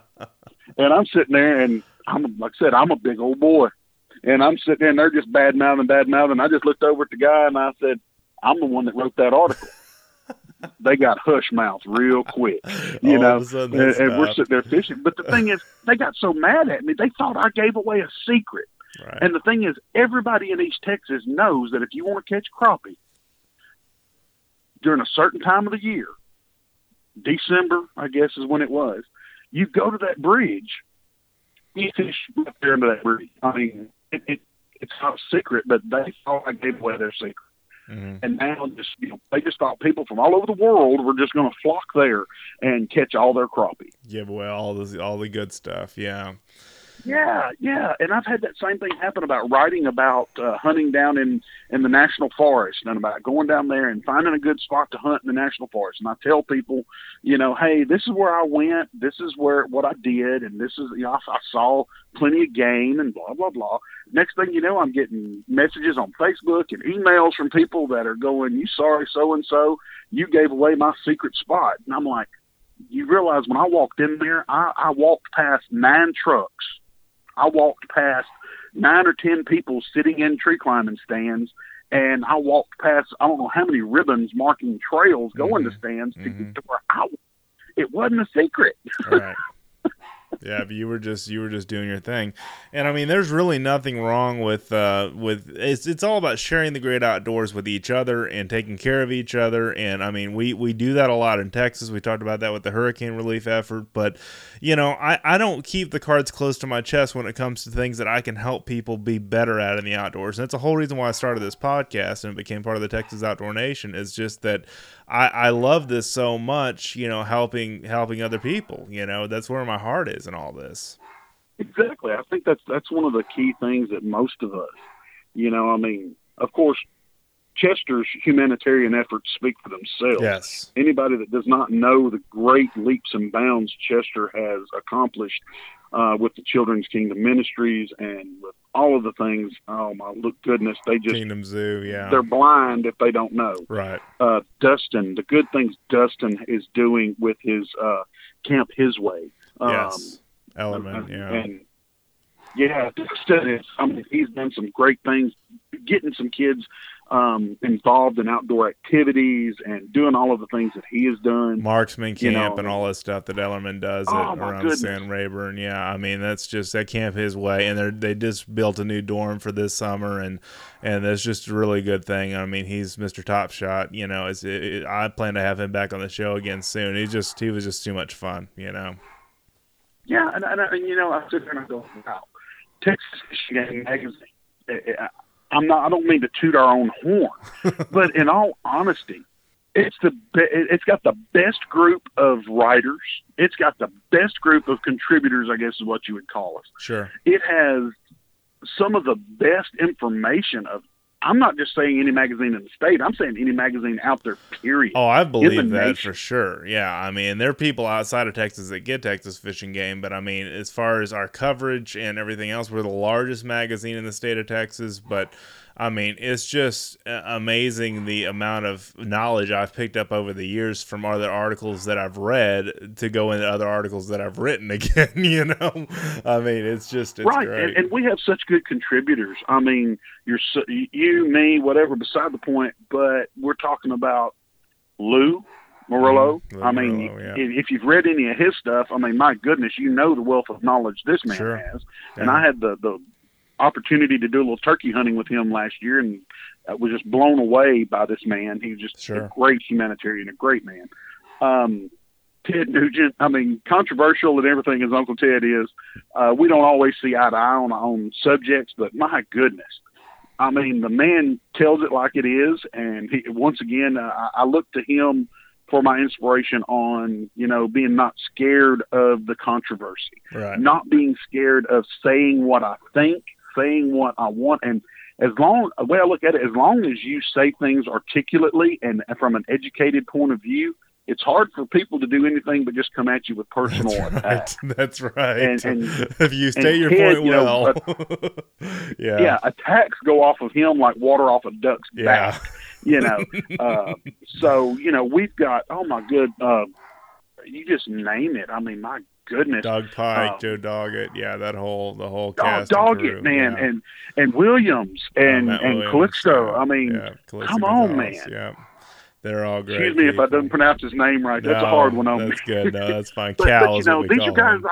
and I'm sitting there, and I'm, like I said, I'm a big old boy. And I'm sitting there, and they're just bad-mouthing. I just looked over at the guy, and I said, I'm the one that wrote that article. They got hush mouth real quick, you know, and we're sitting there fishing. But the thing is, they got so mad at me, they thought I gave away a secret. Right. And the thing is, everybody in East Texas knows that if you want to catch crappie during a certain time of the year, December, I guess is when it was, you go to that bridge, you fish up there under that bridge. I mean, it's not a secret, but they thought I gave away their secret. Mm-hmm. And now they just thought people from all over the world were just going to flock there and catch all their crappie. Give away all the good stuff. Yeah. And I've had that same thing happen about writing about hunting down in the national forest and about going down there and finding a good spot to hunt in the national forest. And I tell people, you know, hey, this is where I went. This is what I did. And this is, you know, I saw plenty of game and blah, blah, blah. Next thing you know, I'm getting messages on Facebook and emails from people that are going, you sorry, so-and-so, you gave away my secret spot. And I'm like, you realize when I walked in there, I walked past 9 trucks. I walked past 9 or 10 people sitting in tree climbing stands, and I walked past I don't know how many ribbons marking trails going to stands to get to where I was. It wasn't a secret. All right. Yeah, but you were just doing your thing, and I mean, there's really nothing wrong with it's all about sharing the great outdoors with each other and taking care of each other, and I mean, we do that a lot in Texas. We talked about that with the hurricane relief effort, but you know, I don't keep the cards close to my chest when it comes to things that I can help people be better at in the outdoors, and that's the whole reason why I started this podcast and it became part of the Texas Outdoor Nation. Is just that I love this so much, you know, helping other people. You know, that's where my heart is in all this. Exactly. I think that's one of the key things that most of us, you know, I mean, of course, Chester's humanitarian efforts speak for themselves. Yes. Anybody that does not know the great leaps and bounds Chester has accomplished with the Children's Kingdom Ministries and with all of the things, oh my goodness, they just Kingdom Zoo, yeah. They're blind if they don't know. Right. Dustin, the good things Dustin is doing with his Camp His Way. Yes. Ellerman, yeah. And, yeah, Dustin is, I mean, he's done some great things, getting some kids involved in outdoor activities and doing all of the things that he has done. Marksman camp, you know, and all that stuff that Ellerman does around San Rayburn. Yeah, I mean, that's just that Camp His Way. And they just built a new dorm for this summer, and that's just a really good thing. I mean, he's Mr. Top Shot. You know, I plan to have him back on the show again soon. He was just too much fun, you know. Yeah, and you know, I sit there and I go, wow, Texas Fish and Game Magazine. I don't mean to toot our own horn, but in all honesty, it's got the best group of writers. It's got the best group of contributors, I guess is what you would call us. Sure. It has some of the best information of, I'm not just saying any magazine in the state. I'm saying any magazine out there, period. Oh, I believe that nation. For sure. Yeah, I mean, there are people outside of Texas that get Texas Fish and Game, but I mean, as far as our coverage and everything else, we're the largest magazine in the state of Texas, but I mean, it's just amazing the amount of knowledge I've picked up over the years from other articles that I've read to go into other articles that I've written again, you know? I mean, it's right. Great. And we have such good contributors. I mean, you, me, whatever, beside the point, but we're talking about Lou Murillo. I mean, Murillo, yeah. If you've read any of his stuff, I mean, my goodness, you know the wealth of knowledge this man sure. has. Yeah. And I had the opportunity to do a little turkey hunting with him last year, and was just blown away by this man. He was just sure. a great humanitarian, a great man. Ted Nugent, I mean, controversial and everything as Uncle Ted is, we don't always see eye to eye on our own subjects, but my goodness. I mean, the man tells it like it is, and he, once again, I look to him for my inspiration on, you know, being not scared of the controversy, right. not being scared of saying what I think, saying what I want. And as long, the way I look at it, as long as you say things articulately and from an educated point of view, it's hard for people to do anything but just come at you with personal attacks. That's right. And if you state your point well. Yeah. Yeah, attacks go off of him like water off a duck's back. You know. So, you know, we've got, oh, my good, you just name it. I mean, my goodness. Doug Pike, Joe Doggett, yeah, the whole cast. Doggett, man, yeah. and Williams and Calixto. Yeah. I mean, yeah. Calixto come on, Gonzalez, man. Yeah. They're all great. Excuse me if I don't pronounce his name right. That's a hard one on me. That's good. No, that's fine. Cal is what we call him.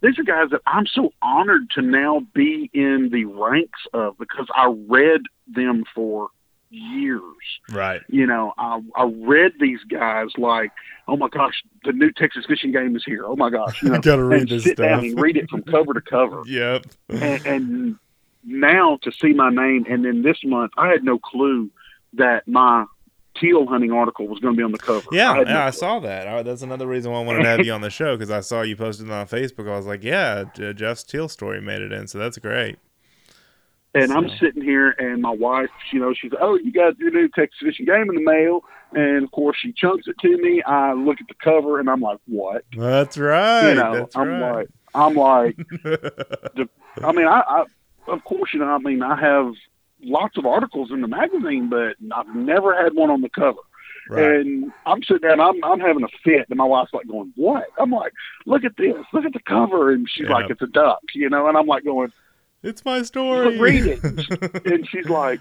These are guys that I'm so honored to now be in the ranks of because I read them for years. Right. You know, I read these guys like, oh, my gosh, the new Texas Fishing Game is here. Oh, my gosh. You know, I got to read this stuff. Sit down and read it from cover to cover. Yep. And now to see my name, and then this month, I had no clue that my teal hunting article was going to be on the cover. Yeah, I saw that. That's another reason why I wanted to have you on the show, because I saw you posted it on Facebook. I was like, yeah, Jeff's teal story made it in, so that's great. And so. I'm sitting here, and my wife, you know, she's, oh, you got your new Texas Fishing Game in the mail. And, of course, she chunks it to me. I look at the cover, and I'm like, what? That's right. You know, I'm like, I mean, I of course, you know, I mean, I have lots of articles in the magazine, but I've never had one on the cover. Right. And I'm sitting there, and I'm having a fit, and my wife's like going, what? I'm like, look at this. Look at the cover. And she's like, it's a duck, you know? And I'm like going, it's my story. Read it. And she's like,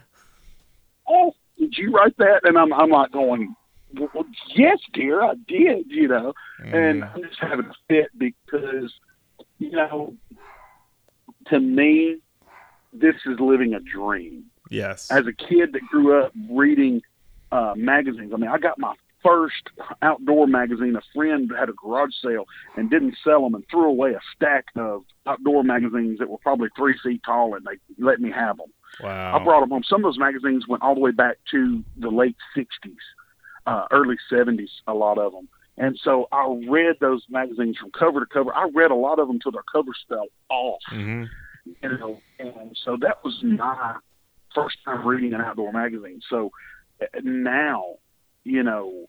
oh, did you write that? And I'm like going, well, yes, dear, I did, you know? And I'm just having a fit because, you know, to me, this is living a dream. Yes. As a kid that grew up reading magazines, I mean, I got my first outdoor magazine. A friend had a garage sale and didn't sell them and threw away a stack of outdoor magazines that were probably 3 feet tall, and they let me have them. Wow. I brought them home. Some of those magazines went all the way back to the late 60s, early 70s, a lot of them. And so I read those magazines from cover to cover. I read a lot of them till their covers fell off. Mm-hmm. You know, and so that was my first time reading an outdoor magazine. So now, you know,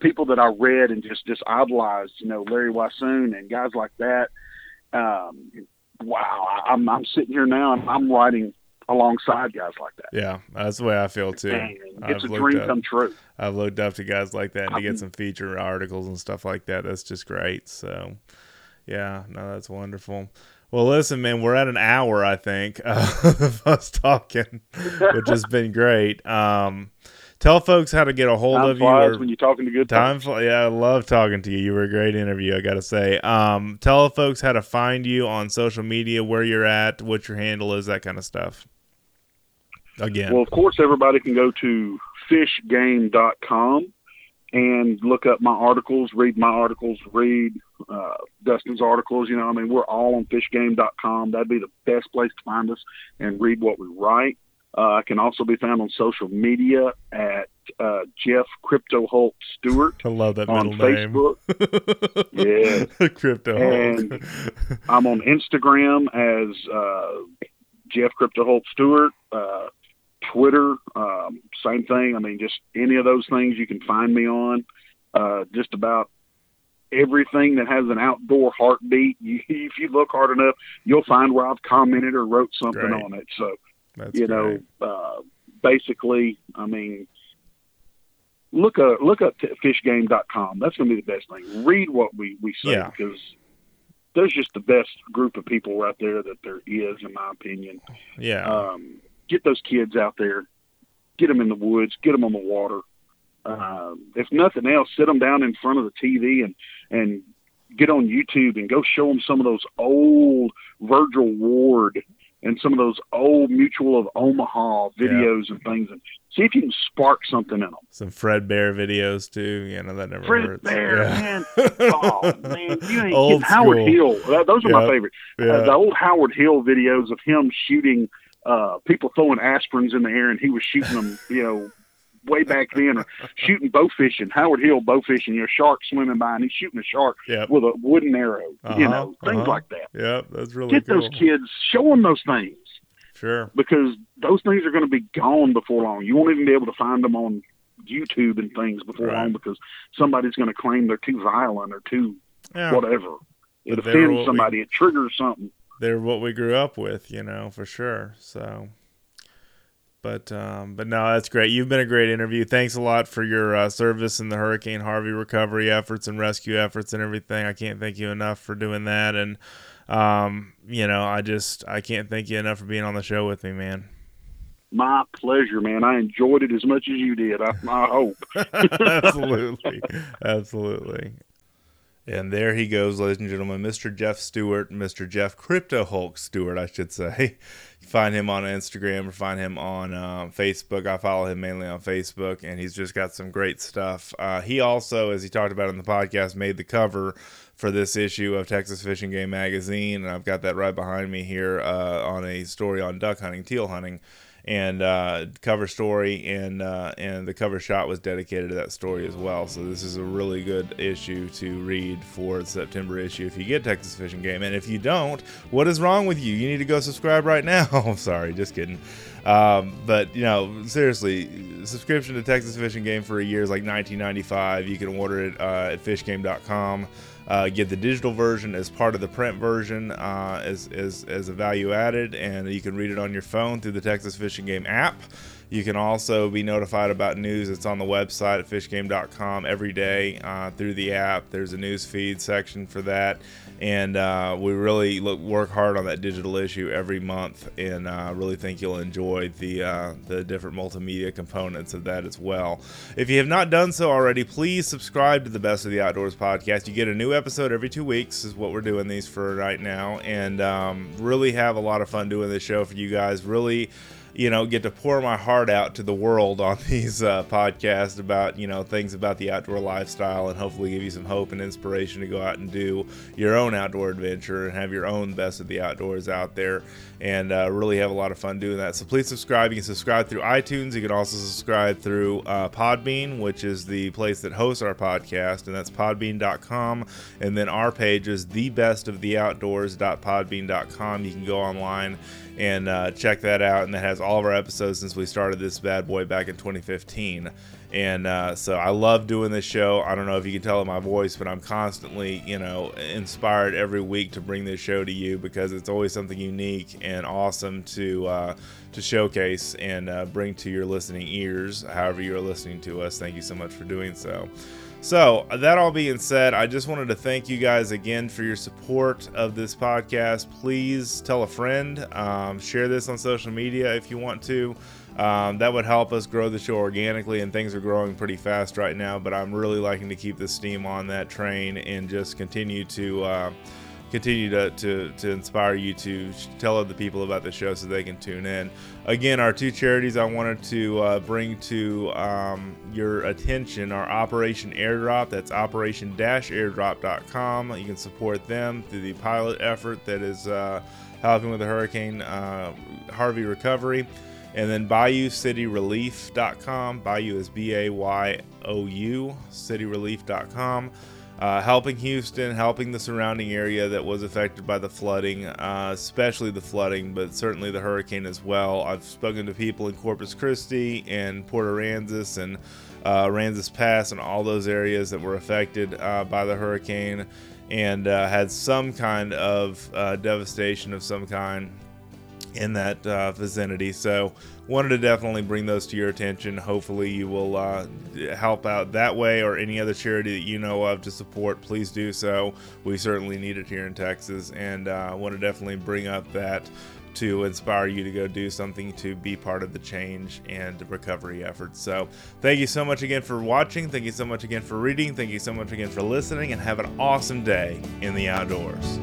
people that I read and just idolized, you know, Larry Wassoon and guys like that. Wow. I'm sitting here now and I'm writing alongside guys like that. Yeah, that's the way I feel too. And it's a dream come true. I've looked up to guys like that and to get some feature articles and stuff like that. That's just great. So yeah, no, that's wonderful. Well, listen, man, we're at an hour, I think, of us talking, which has been great. Tell folks how to get a hold of you. Time flies when you're talking to good people. Yeah, I love talking to you. You were a great interview, I got to say. Tell folks how to find you on social media, where you're at, what your handle is, that kind of stuff. Again. Well, of course, everybody can go to FishGame.com and look up my articles, read Dustin's articles. You know, I mean, we're all on FishGame.com. That'd be the best place to find us and read what we write. I can also be found on social media at Jeff Cryptohulk Stewart. I love that middle name. On Facebook. Yeah. Cryptohulk. I'm on Instagram as Jeff Cryptohulk Stewart. Twitter, same thing. I mean, just any of those things you can find me on. Just about everything that has an outdoor heartbeat. If you look hard enough, you'll find where I've commented or wrote something on it. So. That's great. Basically, I mean, look up fishgame.com. That's going to be the best thing. Read what we say, because there's just the best group of people right there that there is, in my opinion. Yeah. Get those kids out there, get them in the woods, get them on the water. If nothing else, sit them down in front of the TV and get on YouTube and go show them some of those old Virgil Ward and some of those old Mutual of Omaha videos and things, and see if you can spark something in them. Some Fred Bear videos too, you know, that never hurts. Fred Bear, man. Oh man, you ain't kidding. Howard Hill, those are my favorite. The old Howard Hill videos of him shooting people throwing aspirins in the air, and he was shooting them, you know, way back then, or shooting bow fishing, Howard Hill bow fishing, your shark swimming by and he's shooting a shark with a wooden arrow, you know, things like that. Yeah, that's really cool. Get those kids, show them those things. Sure. Because those things are going to be gone before long. You won't even be able to find them on YouTube and things before long, because somebody's going to claim they're too violent or too whatever. It offends somebody. It triggers something. They're what we grew up with, you know, for sure. So... But no, that's great. You've been a great interview. Thanks a lot for your service in the Hurricane Harvey recovery efforts and rescue efforts and everything. I can't thank you enough for doing that. And, you know, I can't thank you enough for being on the show with me, man. My pleasure, man. I enjoyed it as much as you did. I hope. Absolutely. Absolutely. And there he goes, ladies and gentlemen, Mr. Jeff Stewart, Mr. Jeff Cryptohulk Stewart, I should say. Find him on Instagram or find him on Facebook. I follow him mainly on Facebook, and he's just got some great stuff. He also, as he talked about in the podcast, made the cover for this issue of Texas Fish and Game Magazine, and I've got that right behind me here on a story on duck hunting, teal hunting, and cover story, and the cover shot was dedicated to that story as well. So this is a really good issue to read for the September issue if you get Texas Fish and Game. And if you don't, what is wrong with you? You need to go subscribe right now. I'm sorry, just kidding. But, you know, seriously, subscription to Texas Fish and Game for a year is like $19.95. You can order it at fishgame.com. Get the digital version as part of the print version as a value added, and you can read it on your phone through the Texas Fish and Game app. You can also be notified about news that's on the website at fishgame.com every day through the app. There's a news feed section for that, and we really work hard on that digital issue every month, and I really think you'll enjoy the different multimedia components of that as well. If you have not done so already, please subscribe to the Best of the Outdoors podcast. You get a new episode every 2 weeks is what we're doing these for right now, and really have a lot of fun doing this show for you guys. Really, you know, get to pour my heart out to the world on these podcasts about, you know, things about the outdoor lifestyle, and hopefully give you some hope and inspiration to go out and do your own outdoor adventure and have your own Best of the Outdoors out there, and really have a lot of fun doing that. So please subscribe. You can subscribe through iTunes. You can also subscribe through Podbean, which is the place that hosts our podcast, and that's podbean.com. And then our page is thebestoftheoutdoors.podbean.com. You can go online and check that out, and that has all of our episodes since we started this bad boy back in 2015. And so I love doing this show. I don't know if you can tell in my voice, but I'm constantly, you know, inspired every week to bring this show to you, because it's always something unique and awesome to showcase and bring to your listening ears, however you're listening to us. Thank you so much for doing so. So that all being said, I just wanted to thank you guys again for your support of this podcast. Please tell a friend, share this on social media if you want to. That would help us grow the show organically, and things are growing pretty fast right now, but I'm really liking to keep the steam on that train and just continue to inspire you to tell other people about the show so they can tune in. Again, our two charities I wanted to bring to your attention are Operation Airdrop. That's operation-airdrop.com. You can support them through the pilot effort that is helping with the Hurricane Harvey recovery. And then BayouCityRelief.com. Bayou is B-A-Y-O-U, CityRelief.com. Helping Houston, helping the surrounding area that was affected by the flooding, especially the flooding, but certainly the hurricane as well. I've spoken to people in Corpus Christi and Port Aransas and Aransas Pass and all those areas that were affected by the hurricane, and had some kind of devastation of some kind in that vicinity. So wanted to definitely bring those to your attention. Hopefully you will help out that way, or any other charity that you know of to support. Please do so. We certainly need it here in Texas, and want to definitely bring up that to inspire you to go do something, to be part of the change and recovery efforts. So thank you so much again for watching. Thank you so much again for reading. Thank you so much again for listening, and have an awesome day in the outdoors.